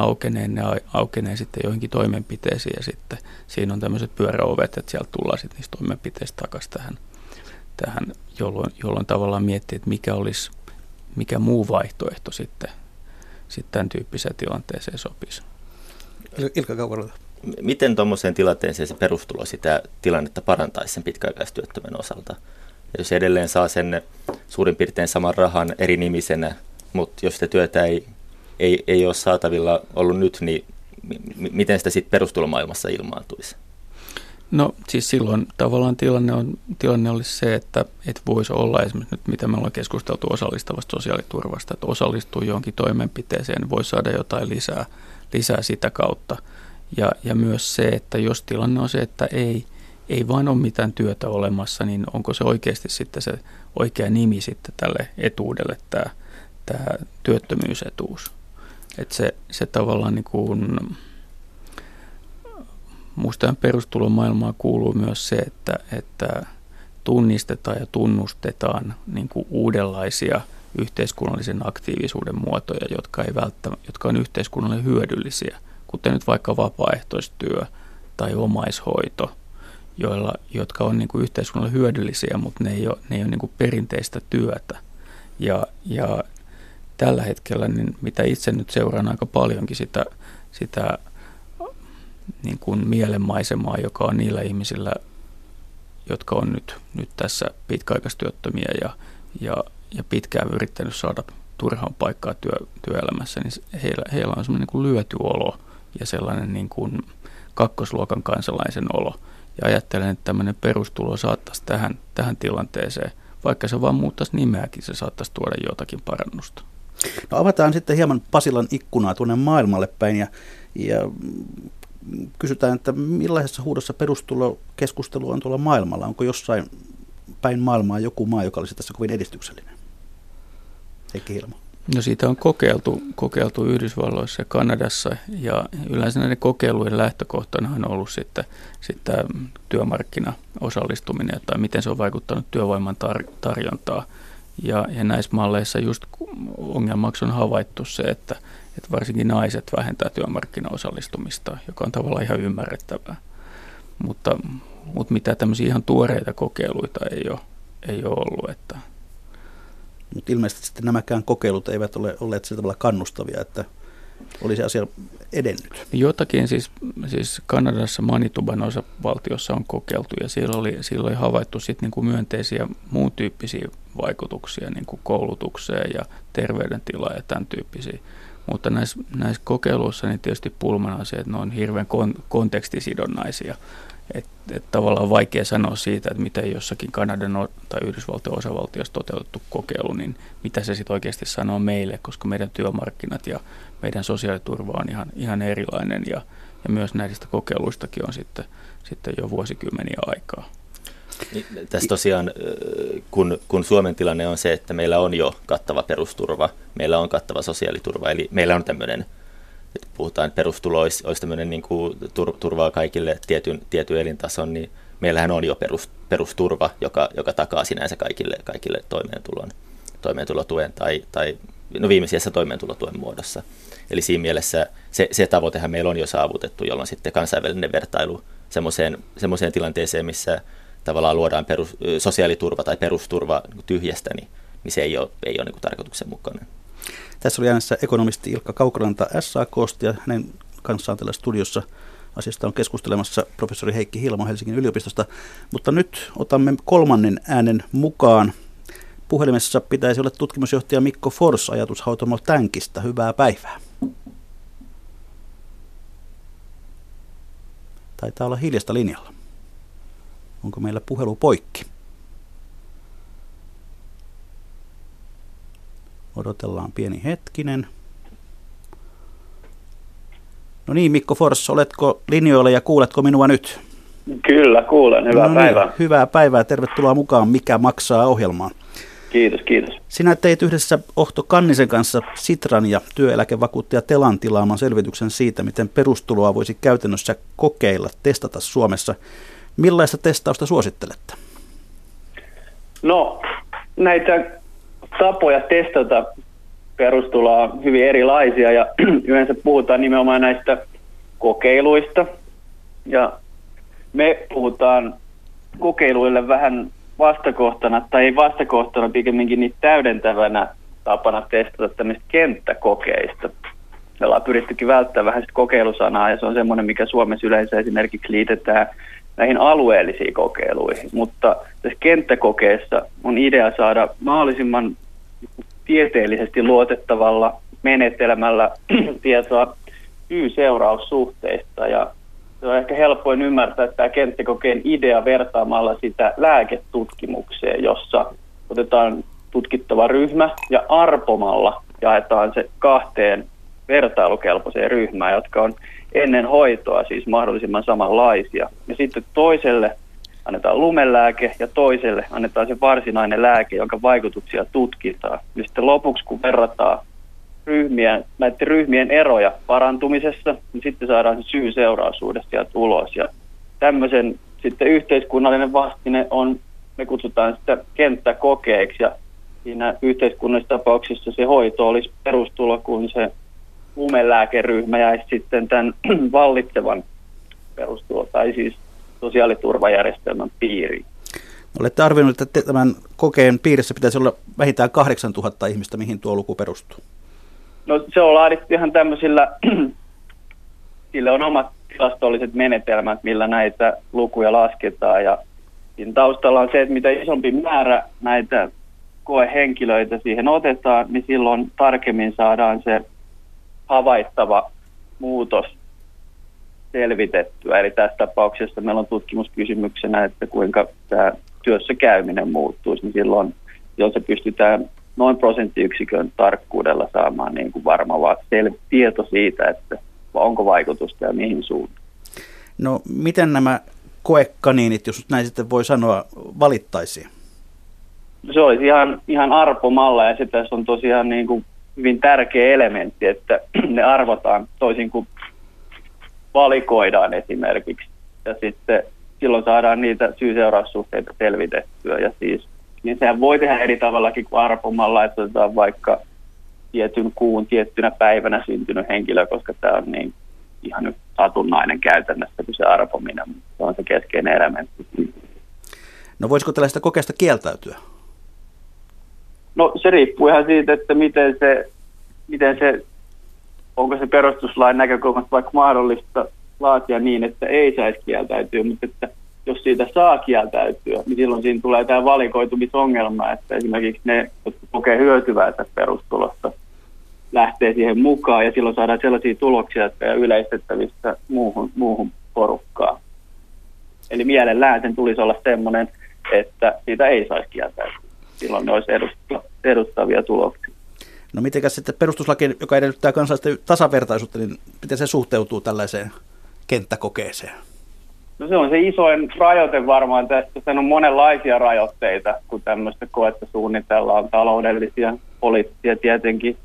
aukenee sitten joihinkin toimenpiteisiin, ja sitten siinä on tämmöiset pyöräovet, että sieltä tullaan sitten niistä toimenpiteistä takaisin tähän jolloin tavallaan miettii, että mikä muu vaihtoehto sitten tämän tyyppiseen tilanteeseen sopisi. Ilkka Kaukoranta. Miten tuommoiseen tilanteeseen se perustulo sitä tilannetta parantaisi sen pitkäaikaistyöttömän osalta? Jos edelleen saa sen suurin piirtein saman rahan eri nimisenä, mutta jos sitä työtä ei ole saatavilla ollut nyt, niin miten sitä sitten perustulomaailmassa ilmaantuisi? No siis silloin tavallaan tilanne olisi se, että voisi olla esimerkiksi nyt, mitä me ollaan keskusteltu osallistavasta sosiaaliturvasta, että osallistuu johonkin toimenpiteeseen, voi saada jotain lisää sitä kautta. Ja myös se, että jos tilanne on se, että ei vaan ole mitään työtä olemassa, niin onko se oikeasti sitten se oikea nimi sitten tälle etuudelle, tämä työttömyysetuus. Että se tavallaan niin kuin, musta perustulomaailmaan kuuluu myös se, että tunnistetaan ja tunnustetaan niin kuin uudenlaisia yhteiskunnallisen aktiivisuuden muotoja, jotka on yhteiskunnalle hyödyllisiä, kuten nyt vaikka vapaaehtoistyö tai omaishoito. Jotka on niin kuin yhteiskunnalle hyödyllisiä, mutta ne ei ole niin kuin perinteistä työtä. Ja tällä hetkellä, niin mitä itse nyt seuraan aika paljonkin sitä niin kuin mielenmaisemaa, joka on niillä ihmisillä, jotka on nyt tässä pitkäaikaistyöttömiä ja pitkään yrittänyt saada turhaan paikkaa työelämässä, niin heillä on semmoinen niin kuin lyöty olo ja sellainen niin kuin kakkosluokan kansalaisen olo. Ja ajattelen, että tämmöinen perustulo saattaisi tähän tilanteeseen, vaikka se vaan muuttaisi nimeäkin, se saattaisi tuoda jotakin parannusta. No avataan sitten hieman Pasilan ikkunaa tuonne maailmalle päin ja kysytään, että millaisessa huudossa perustulokeskustelu on tuolla maailmalla? Onko jossain päin maailmaa joku maa, joka olisi tässä kovin edistyksellinen? Heikki Hiilamo. No siitä on kokeiltu Yhdysvalloissa ja Kanadassa, ja yleensä näiden kokeilujen lähtökohtana on ollut sitten työmarkkinaosallistuminen tai miten se on vaikuttanut työvoiman tarjontaa. Ja näissä malleissa just ongelmaksi on havaittu se, että varsinkin naiset vähentää työmarkkinaosallistumista, joka on tavallaan ihan ymmärrettävää. Mutta mitä tämmöisiä ihan tuoreita kokeiluita ei ole ollut, että... Mutta ilmeisesti sitten nämäkään kokeilut eivät ole olleet sillä tavalla kannustavia, että olisi asia edennyt. Jotakin siis Kanadassa Manituban osavaltiossa on kokeiltu, ja siellä oli havaittu sitten niinku myönteisiä muun tyyppisiä vaikutuksia niinku koulutukseen ja terveydentilaan ja tämän tyyppisiä. Mutta näissä kokeiluissa niin tietysti pulmana on se, että ne on hirveän kontekstisidonnaisia. Että tavallaan vaikea sanoa siitä, että miten jossakin Kanadan tai Yhdysvaltojen osavaltiossa toteutettu kokeilu, niin mitä se sitten oikeasti sanoo meille, koska meidän työmarkkinat ja meidän sosiaaliturva on ihan erilainen ja myös näistä kokeiluistakin on sitten jo vuosikymmeniä aikaa. Tässä tosiaan, kun Suomen tilanne on se, että meillä on jo kattava perusturva, meillä on kattava sosiaaliturva, eli meillä on tämmöinen, puhutaan, että perustulo olisi tämmöinen niin kuin turvaa kaikille tietyn elintason, niin meillähän on jo perusturva, joka takaa sinänsä kaikille toimeentulotuen tai no viimeisessä toimeentulotuen muodossa. Eli siinä mielessä se tavoitehan meillä on jo saavutettu, jolloin sitten kansainvälinen vertailu semmoiseen tilanteeseen, missä tavallaan luodaan sosiaaliturva tai perusturva tyhjästä, niin se ei ole niin kuin tarkoituksenmukainen. Tässä oli äänessä ekonomisti Ilkka Kaukoranta SAK:sta ja hänen kanssaan täällä studiossa asiasta on keskustelemassa professori Heikki Hiilamo Helsingin yliopistosta. Mutta nyt otamme kolmannen äänen mukaan. Puhelimessa pitäisi olla tutkimusjohtaja Mikko Forss ajatushautomo Tänkistä. Hyvää päivää. Taitaa olla hiljaista linjalla. Onko meillä puhelu poikki? Odotellaan pieni hetkinen. No niin, Mikko Forss, oletko linjoilla ja kuuletko minua nyt? Kyllä, kuulen. Hyvää päivää. Hyvää päivää. Tervetuloa mukaan Mikä maksaa -ohjelmaan. Kiitos. Sinä teit yhdessä Ohto Kannisen kanssa Sitran ja työeläkevakuuttaja Telan tilaaman selvityksen siitä, miten perustuloa voisi käytännössä kokeilla, testata Suomessa. Millaista testausta suosittelette? No, näitä tapoja testata perustuloa on hyvin erilaisia ja yleensä puhutaan nimenomaan näistä kokeiluista. Ja me puhutaan kokeiluille vähän vastakohtana, tai ei vastakohtana, pikemminkin niitä täydentävänä tapana testata tämmöistä kenttäkokeista. Me ollaan pyrittykin välttämään vähän sitä kokeilusanaa, ja se on semmoinen, mikä Suomessa yleensä esimerkiksi liitetään näihin alueellisiin kokeiluihin, mutta tässä kenttäkokeessa on idea saada mahdollisimman tieteellisesti luotettavalla menetelmällä tietoa syy-seuraussuhteista, ja se on ehkä helpoin ymmärtää tämä kenttäkokeen idea vertaamalla sitä lääketutkimukseen, jossa otetaan tutkittava ryhmä ja arpomalla jaetaan se kahteen vertailukelpoiseen ryhmään, jotka on ennen hoitoa siis mahdollisimman samanlaisia. Ja sitten toiselle annetaan lumelääke ja toiselle annetaan se varsinainen lääke, jonka vaikutuksia tutkitaan. Ja sitten lopuksi, kun verrataan näiden ryhmien eroja parantumisessa, niin sitten saadaan se syy-seuraussuhde sieltä ulos. Ja tämmöisen sitten yhteiskunnallinen vastine on, me kutsutaan sitä kenttäkokeeksi. Ja siinä yhteiskunnallisissa tapauksissa se hoito olisi perustulo, kun se lumelääkeryhmä jäisi sitten tämän vallitsevan perustulo tai siis sosiaaliturvajärjestelmän piiriin. Olette arvioineet, että tämän kokeen piirissä pitäisi olla vähintään 8000 ihmistä, mihin tuo luku perustuu? No se on laadittu ihan tämmöisillä, sille on omat tilastolliset menetelmät, millä näitä lukuja lasketaan ja siinä taustalla on se, että mitä isompi määrä näitä koehenkilöitä siihen otetaan, niin silloin tarkemmin saadaan se havaittava muutos selvitettyä. Eli tässä tapauksessa meillä on tutkimuskysymyksenä, että kuinka tämä työssä käyminen muuttuisi, niin silloin se pystytään noin prosenttiyksikön tarkkuudella saamaan niin kuin varma vaan tieto siitä, että onko vaikutusta ja mihin suuntaan. No miten nämä koekaniinit, jos näin sitten voi sanoa, valittaisiin? Se olisi ihan arpomalla ja se tässä on tosiaan niin kuin hyvin tärkeä elementti, että ne arvotaan toisin kuin valikoidaan esimerkiksi. Ja sitten silloin saadaan niitä syy-seuraussuhteita selvitettyä. Ja siis, niin sehän voi tehdä eri tavallakin kuin arpomalla, että otetaan vaikka tietyn kuun tiettynä päivänä syntynyt henkilö, koska tämä on niin ihan satunnainen käytännössä kuin se arpominen. Se on se keskeinen elementti. No voisiko tällaista kokeesta kieltäytyä? No se riippuu ihan siitä, että miten se onko se perustuslain näkökulmasta vaikka mahdollista laatia niin, että ei saisi kieltäytyä, mutta että jos siitä saa kieltäytyä, niin silloin siinä tulee tämä valikoitumisongelma, että esimerkiksi ne, jotka kokee hyötyvää tästä perustulosta, lähtee siihen mukaan ja silloin saadaan sellaisia tuloksia, että ei ole yleistettävissä muuhun porukkaan. Eli mielellään sen tulisi olla semmoinen, että siitä ei saisi kieltää. Silloin ne olisi edustavia tuloksia. No mitenkäs sitten perustuslaki, joka edellyttää kansalaisten tasavertaisuutta, niin miten se suhteutuu tällaiseen kenttäkokeeseen? No se on se isoin rajoite varmaan tästä. Sen on monenlaisia rajoitteita, kun tämmöistä koetta suunnitellaan, taloudellisia, poliittisia tietenkin.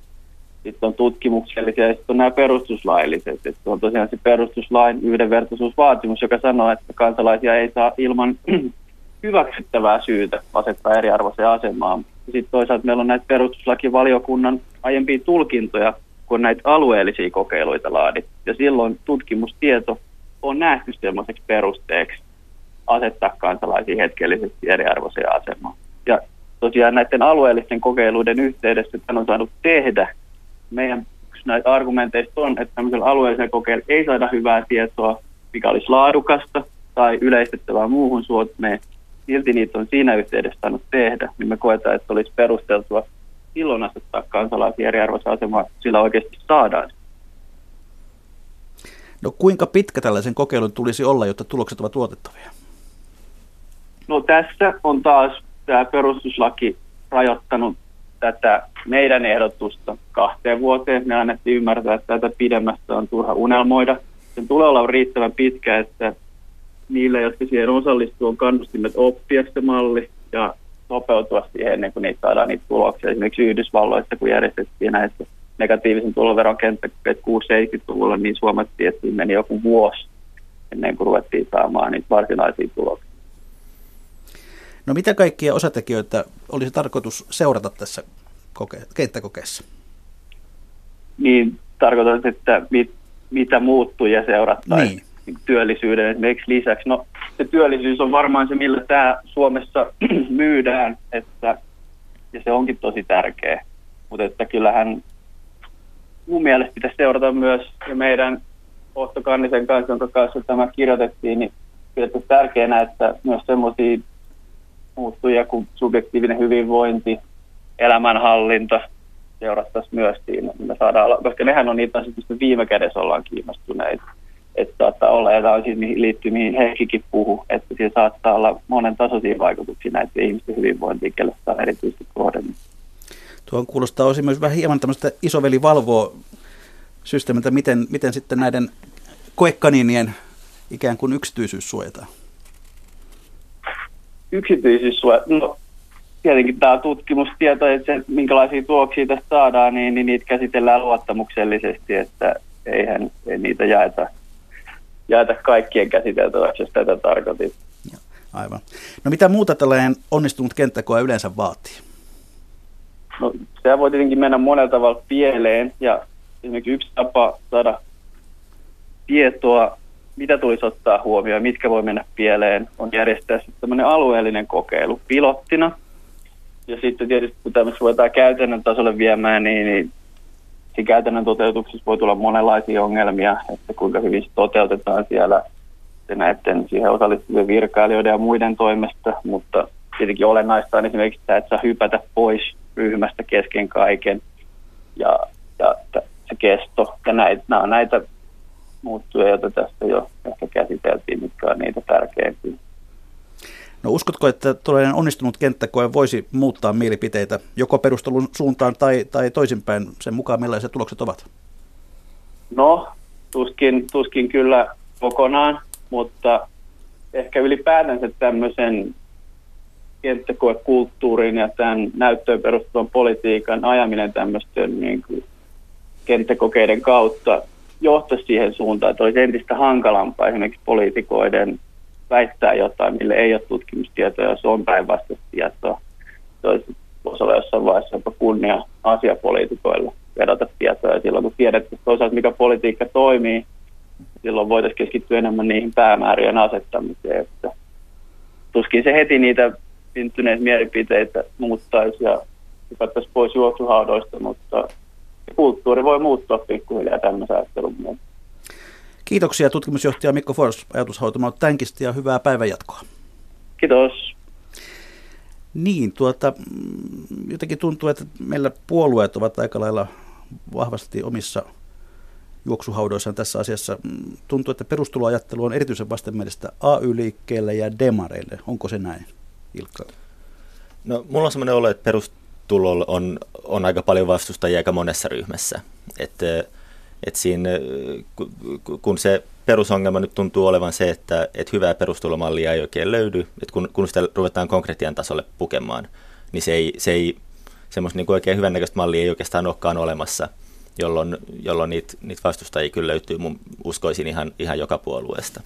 Sitten on tutkimuksellisia ja sitten on nämä perustuslailliset. Sitten on tosiaan se perustuslain yhdenvertaisuusvaatimus, joka sanoo, että kansalaisia ei saa ilman hyväksyttävää syytä asettaa eriarvoiseen asemaan. Sitten toisaalta meillä on näitä perustuslakivaliokunnan aiempia tulkintoja, kun näitä alueellisia kokeiluita laadittu. Ja silloin tutkimustieto on nähty sellaiseksi perusteeksi asettaa kansalaisia hetkellisesti eriarvoiseen asemaan. Ja tosiaan näiden alueellisten kokeiluiden yhteydessä tämän on saanut tehdä. Meidän näitä argumenteista on, että tämmöisellä alueellisella kokeilla ei saada hyvää tietoa, mikä olisi laadukasta tai yleistettävää muuhun Suomeen. Silti niitä on siinä yhteydessä saanut tehdä, niin me koetaan, että olisi perusteltua silloin asettaa kansalaisia eriarvoisen asemaan, sillä oikeasti saadaan. No kuinka pitkä tällaisen kokeilun tulisi olla, jotta tulokset ovat luotettavia? No tässä on taas tämä perustuslaki rajoittanut tätä meidän ehdotusta 2 vuoteen. Me annettiin ymmärtää, että tätä pidemmästä on turha unelmoida. Sen tulee olla riittävän pitkä, että niillä, jotka siihen osallistuu, on kannustimet oppia se malli ja sopeutua siihen ennen kuin niitä saadaan niitä tuloksia. Esimerkiksi Yhdysvalloissa, kun järjestettiin näissä negatiivisen tuloveron kenttäkokeet 60-70-luvulla, niin suomattiin, että meni joku vuosi ennen kuin ruvettiin saamaan niitä varsinaisia tuloksia. No mitä kaikkia osatekijöitä olisi tarkoitus seurata tässä kenttäkokeessa? Niin, tarkoitan, että mitä muuttuja seurattaisiin niin. Työllisyyden esimerkiksi lisäksi. No se työllisyys on varmaan se, millä tämä Suomessa myydään, että, ja se onkin tosi tärkeä. Mutta että kyllähän mun mielestä pitäisi seurata myös meidän Ohto Kannisen kanssa, jonka kanssa tämä kirjoitettiin, niin pidetään tärkeänä, että myös semmoisia muuttuja kuin subjektiivinen hyvinvointi, elämänhallinta seurattaisiin myös siinä, me saadaan, koska nehän on niitä asioita, mistä viime kädessä ollaan kiinnostuneita. Että saattaa olla, ja tämä on siis liittyy mihin Heikkikin puhui, että siinä saattaa olla monen tasoisia vaikutuksia näiden ihmisten hyvinvointiin, kelle sitä on erityisesti kohdennettu. Tuohon kuulostaa osin myös vähän hieman tämmöistä isoveli valvoo -systeemiltä, miten sitten näiden koekaniinien ikään kuin yksityisyys suojataan. Yksityisyyssuoja, no tietenkin tämä tutkimustieto, että se, minkälaisia tuloksia tästä saadaan, niin niitä käsitellään luottamuksellisesti, että ei niitä jaeta kaikkien käsiteltäväksi, jos tätä tarkoitin. Ja, aivan. No mitä muuta tällainen onnistunut kenttäkoe yleensä vaatii? No sehän voi tietenkin mennä monella tavalla pieleen, ja esimerkiksi yksi tapa saada tietoa, mitä tulisi ottaa huomioon, mitkä voi mennä pieleen, on järjestää sitten tämmöinen alueellinen kokeilu pilottina. Ja sitten tietysti, kun tämmöistä ruvetaan käytännön tasolle viemään, niin siinä käytännön toteutuksessa voi tulla monenlaisia ongelmia, että kuinka hyvin se toteutetaan siellä näiden siihen osallistuvien virkailijoiden ja muiden toimesta, mutta tietenkin olennaista on esimerkiksi tämä, että saa hypätä pois ryhmästä kesken kaiken ja se kesto ja näitä muuttuja, joita tästä jo ehkä käsiteltiin, mitkä on niitä tärkeimpiä. No uskotko, että todellinen onnistunut kenttäkoe voisi muuttaa mielipiteitä joko perustelun suuntaan tai toisinpäin sen mukaan, millaiset tulokset ovat? No, tuskin kyllä kokonaan, mutta ehkä ylipäätänsä tämmöisen kenttäkoekulttuurin ja tämän näyttöön perustuvan politiikan ajaminen tämmöisten niin kuin kenttäkokeiden kautta johtaisi siihen suuntaan, että olisi entistä hankalampaa esimerkiksi poliitikoiden väittää jotain, mille ei ole tutkimustietoja, jos on päinvastaista tietoa. Voisi olla jossain vaiheessa jopa kunnia-asia poliitikoille vedota tietoa, ja silloin kun tiedetään toisaalta, mikä politiikka toimii, silloin voitaisiin keskittyä enemmän niihin päämäärien asettamiseen. Että tuskin se heti niitä syntyneitä mielipiteitä muuttaisi ja hypättäisiin pois juoksuhaudoista, mutta kulttuuri voi muuttua pikkuhiljaa tämmöisen ajattelun muun. Kiitoksia tutkimusjohtaja Mikko Forss ajatushautomaan Tänkistä ja hyvää päivänjatkoa. Kiitos. Niin, jotenkin tuntuu, että meillä puolueet ovat aika lailla vahvasti omissa juoksuhaudoissaan tässä asiassa. Tuntuu, että perustuloajattelu on erityisen vastenmielistä AY-liikkeelle ja demareille. Onko se näin, Ilkka? No, mulla on sellainen olo, että perustulolla on aika paljon vastustajia aika monessa ryhmässä. Että siinä, kun se perusongelma nyt tuntuu olevan se, että hyvää perustulomallia ei oikein löydy, että kun sitä ruvetaan konkretian tasolle pukemaan, niin se ei semmoista niin oikein hyvännäköistä mallia ei oikeastaan olekaan olemassa, jolloin niitä vastustajia kyllä löytyy, mun uskoisin, ihan joka puolueesta.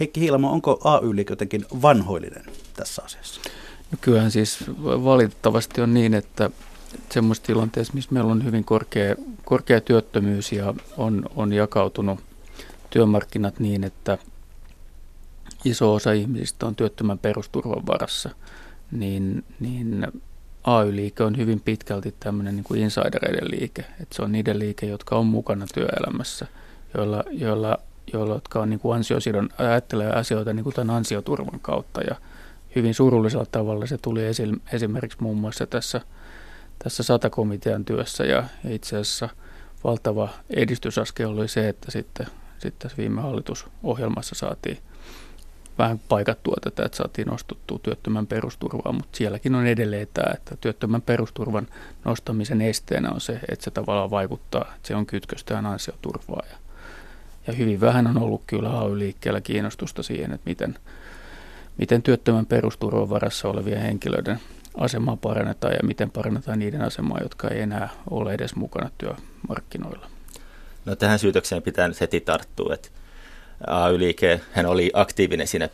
Heikki Hiilamo, onko AY-liike jotenkin vanhoillinen tässä asiassa? No kyllähän siis valitettavasti on niin, että semmoisessa tilanteessa, missä meillä on hyvin korkea työttömyys ja on jakautunut työmarkkinat niin, että iso osa ihmisistä on työttömän perusturvan varassa, niin AY-liike on hyvin pitkälti tämmöinen niin kuin insidereiden liike. Että se on niiden liike, jotka on mukana työelämässä, jotka on niin kuin ajattelee asioita niin kuin tämän ansioturvan kautta. Ja hyvin surullisella tavalla se tuli esimerkiksi muun muassa tässä Sata-komitean työssä, ja itse asiassa valtava edistysaske oli se, että sitten viime hallitusohjelmassa saatiin vähän paikattua tätä, että saatiin nostettua työttömän perusturvaa, mutta sielläkin on edelleen tämä, että työttömän perusturvan nostamisen esteenä on se, että se tavallaan vaikuttaa, että se on kytköstään ansioturvaa. Ja hyvin vähän on ollut kyllä AY-liikkeellä kiinnostusta siihen, että miten työttömän perusturvan varassa olevien henkilöiden asemaa parannetaan ja miten parannetaan niiden asemaa, jotka ei enää ole edes mukana työmarkkinoilla. No, tähän syytökseen pitää nyt heti tarttua, että AY-liike hän oli aktiivinen siinä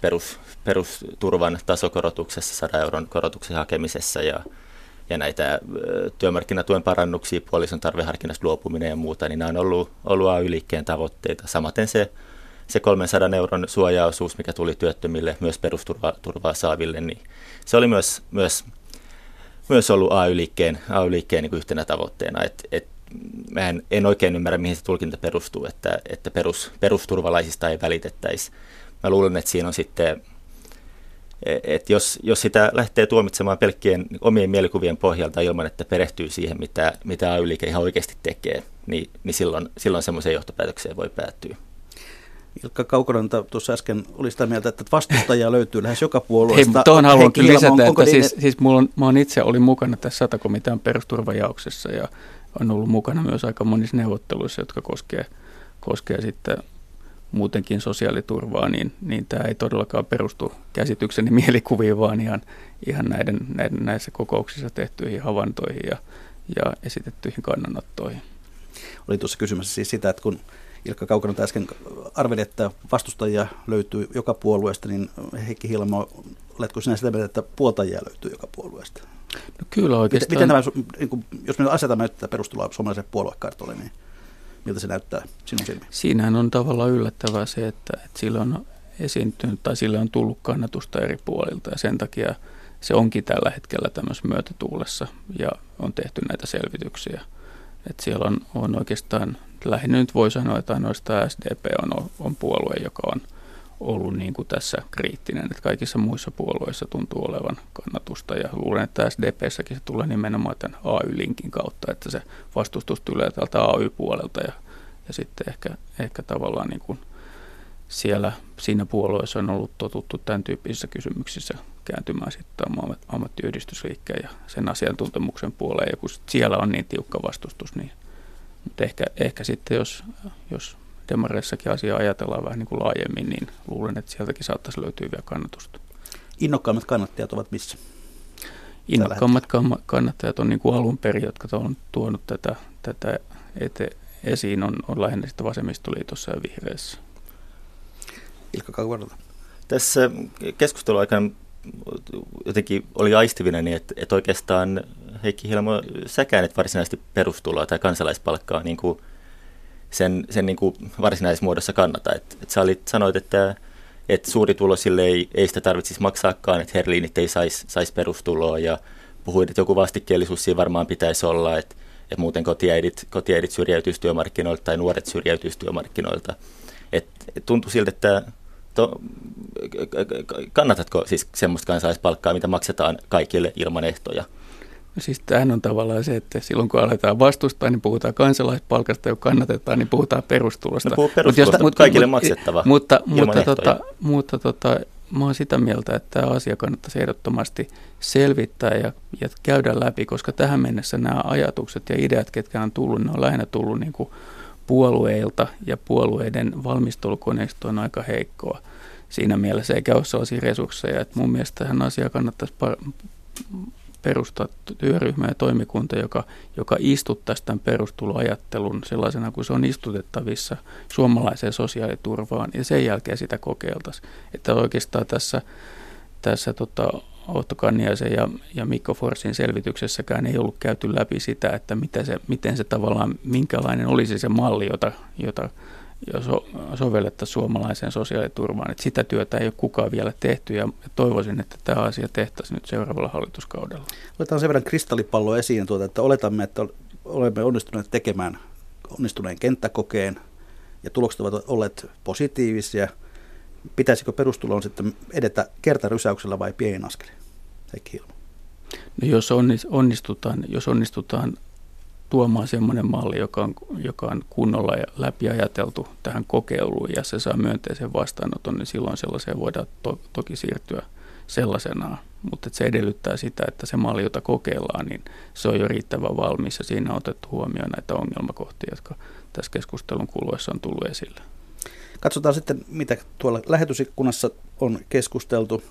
perusturvan tasokorotuksessa, 100 euron korotuksen hakemisessa ja näitä työmarkkinatuen parannuksia, puolison tarveharkinnasta luopuminen ja muuta, niin nämä on ollut AY-liikkeen tavoitteita. Samaten se 300 euron suojaosuus, mikä tuli työttömille, myös perusturvaa saaville, niin se oli myös ollut AY-liikkeen niin kuin yhtenä tavoitteena. Mä en oikein ymmärrä, mihin se tulkinta perustuu, että perusturvalaisista ei välitettäisi. Mä luulen, että siinä on sitten, että jos sitä lähtee tuomitsemaan pelkkien omien mielikuvien pohjalta ilman, että perehtyy siihen, mitä AY-liike ihan oikeasti tekee, niin silloin semmoiseen johtopäätökseen voi päättyä. Ilkka Kaukoranta tuossa äsken oli sitä mieltä, että vastustajia löytyy lähes joka puolueesta. Hei, tuohon haluan kyllä lisätä, että siis mä itse olin mukana tässä Sata-komitean perusturvajauksessa ja on ollut mukana myös aika monissa neuvotteluissa, jotka koskee sitten muutenkin sosiaaliturvaa, niin tämä ei todellakaan perustu käsitykseni mielikuviin, vaan ihan näissä kokouksissa tehtyihin havaintoihin ja esitettyihin kannanottoihin. Oli tuossa kysymässä siis sitä, että kun Ilkka Kaukoranta äsken arveli, että vastustajia löytyy joka puolueesta, niin Heikki Hiilamo, oletko sinä sitä mieltä, että puoltajia löytyy joka puolueesta? No kyllä oikeastaan. Miten tämä, jos me asetamme tätä perustuloa suomalaiselle puoluekartolle, niin miltä se näyttää sinun silmiin? Siinähän on tavallaan yllättävää se, että sille on esiintynyt tai sille on tullut kannatusta eri puolilta ja sen takia se onkin tällä hetkellä tämmöisessä myötätuulessa ja on tehty näitä selvityksiä. Että siellä on oikeastaan, lähinnä nyt voi sanoa, että ainoastaan SDP on puolue, joka on ollut niin kuin tässä kriittinen. Että kaikissa muissa puolueissa tuntuu olevan kannatusta ja luulen, että SDP:ssäkin se tulee nimenomaan tämän AY-linkin kautta, että se vastustus tulee tältä AY-puolelta ja sitten ehkä tavallaan niin kuin siinä puolueessa on ollut totuttu tämän tyyppisissä kysymyksissä kääntymään sitten ammattiyhdistysliikkeen ja sen asiantuntemuksen puoleen. Ja kun siellä on niin tiukka vastustus, niin mutta ehkä sitten jos demareissakin asiaa ajatellaan vähän niin kuin laajemmin, niin luulen, että sieltäkin saattaisi löytyä vielä kannatusta. Innokkaimmat kannattajat ovat missä? Innokkaimmat kannattajat on niin kuin alun perin, jotka on tuonut tätä esiin, on lähinnä sitten vasemmistoliitossa ja vihreissä. Ilkka Kaukoranta. Tässä keskustelun aikana jotenkin oli aistivinen, että oikeastaan Heikki Hiilamo, säkään et varsinaisesti perustuloa tai kansalaispalkkaa niin kuin sen niin kuin varsinaismuodossa kannata. Sä sanoit, että suurituloisille ei sitä tarvitsisi maksaakaan, että herliinit ei saisi perustuloa ja puhuin, että joku vastikkeellisuus siinä varmaan pitäisi olla, että muuten kotiäidit syrjäytyisi työmarkkinoilta tai nuoret syrjäytyisi työmarkkinoilta. Tuntui siltä, että kannatatko siis semmoista kansalaispalkkaa, mitä maksetaan kaikille ilman ehtoja? Siis tämähän on tavallaan se, että silloin kun aletaan vastustaa, niin puhutaan kansalaispalkasta, ja kannatetaan, niin puhutaan perustulosta. No, perustulosta, kaikille maksettava. Mutta mä oon sitä mieltä, että tämä asia kannattaisi ehdottomasti selvittää ja käydä läpi, koska tähän mennessä nämä ajatukset ja ideat, ketkä on tullut, ne on lähinnä tullut niin kuin puolueilta, ja puolueiden valmistelukoneisto on aika heikkoa. Siinä mielessä eikä ole sellaisia resursseja, että mun mielestä tähän asiaan kannattaisi perustaa työryhmä ja toimikunta, joka istuttaisi tämän perustuloajattelun sellaisena kuin se on istutettavissa suomalaiseen sosiaaliturvaan, ja sen jälkeen sitä kokeiltaisiin. Että oikeastaan tässä Ohto Kanniaisen ja Mikko Forssin selvityksessäkään ei ollut käyty läpi sitä, että miten se tavallaan, minkälainen olisi se malli, jota sovellettaisiin suomalaiseen sosiaaliturvaan. Että sitä työtä ei ole kukaan vielä tehty, ja toivoisin, että tämä asia tehtäisiin nyt seuraavalla hallituskaudella. Otetaan sen verran kristallipalloa esiin, että oletamme, että olemme onnistuneet tekemään onnistuneen kenttäkokeen ja tulokset ovat olleet positiivisia. Pitäisikö perustuloon sitten edetä kertarysäyksellä vai pienin askelin? Heikki Hiilamo. No, jos onnistutaan tuomaan semmoinen malli, joka on kunnolla ja läpiajateltu tähän kokeiluun, ja se saa myönteisen vastaanoton, niin silloin sellaiseen voidaan toki siirtyä sellaisenaan. Mutta se edellyttää sitä, että se malli, jota kokeillaan, niin se on jo riittävän valmis, ja siinä on otettu huomioon näitä ongelmakohtia, jotka tässä keskustelun kuluessa on tullut esille. Katsotaan sitten, mitä tuolla lähetysikkunassa on keskusteltu.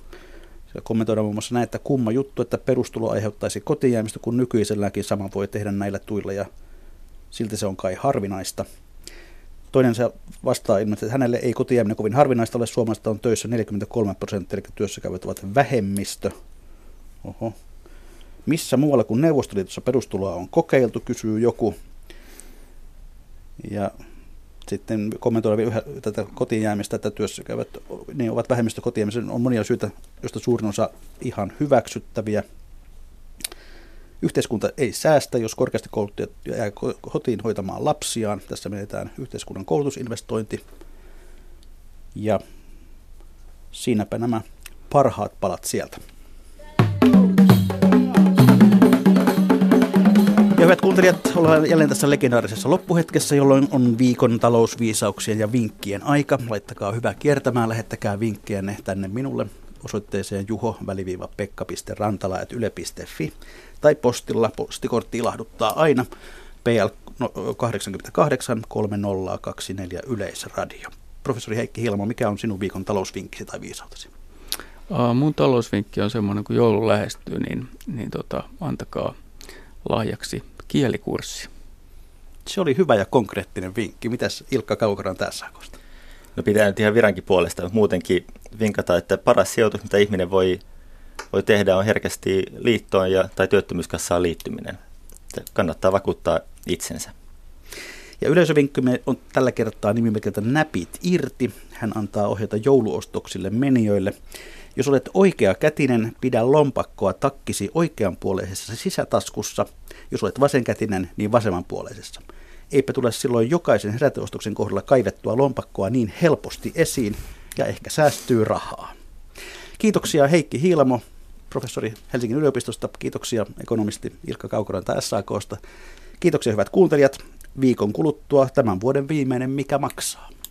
Kommentoidaan muun muassa näin, että kumma juttu, että perustulo aiheuttaisi kotiinjäämistä, kun nykyiselläänkin sama voi tehdä näillä tuilla, ja silti se on kai harvinaista. Toinen se vastaa ilmeisesti, että hänelle ei kotiinjääminen kovin harvinaista ole. Suomesta on töissä 43%, eli työssäkäyvät ovat vähemmistö. Oho. Missä muualla kuin Neuvostoliitossa perustuloa on kokeiltu, kysyy joku. Ja sitten kommentoidaan yhä tätä kotiinjäämistä, että työssäkäyvät niin ovat vähemmistö kotiinjäämisen. On monia syitä, joista suurin osa ihan hyväksyttäviä. Yhteiskunta ei säästä, jos korkeasti kouluttajat jää kotiin hoitamaan lapsiaan. Tässä menetään yhteiskunnan koulutusinvestointi. Ja siinäpä nämä parhaat palat sieltä. Ja hyvät kuuntelijat, ollaan jälleen tässä legendaarisessa loppuhetkessä, jolloin on viikon talousviisauksien ja vinkkien aika. Laittakaa hyvä kiertämään, lähettäkää vinkkejänne tänne minulle osoitteeseen juho-pekka.rantala@yle.fi tai postilla. Postikortti ilahduttaa aina. PL 88 3024 Yleisradio. Professori Heikki Hiilamo, mikä on sinun viikon talousvinkkisi tai viisautesi? Mun talousvinkki on semmoinen, kun joulu lähestyy, niin antakaa lahjaksi kielikurssi. Se oli hyvä ja konkreettinen vinkki. Mitäs Ilkka Kaukoranta tässä SAK:sta? No, pitää nyt ihan virankin puolesta, mutta muutenkin vinkata, että paras sijoitus, mitä ihminen voi tehdä, on herkästi liittoon tai työttömyyskassaan liittyminen. Kannattaa vakuuttaa itsensä. Ja yleisövinkkimme on tällä kertaa nimimerkiltä Näpit irti. Hän antaa ohjeita jouluostoksille menijöille. Jos olet oikeakätinen, pidä lompakkoa takkisi oikeanpuoleisessa sisätaskussa. Jos olet vasenkätinen, niin vasemmanpuoleisessa. Eipä tule silloin jokaisen heräteostoksen kohdalla kaivettua lompakkoa niin helposti esiin, ja ehkä säästyy rahaa. Kiitoksia Heikki Hiilamo, professori Helsingin yliopistosta. Kiitoksia ekonomisti Ilkka Kaukoranta SAK:sta. Kiitoksia hyvät kuuntelijat. Viikon kuluttua tämän vuoden viimeinen Mikä maksaa?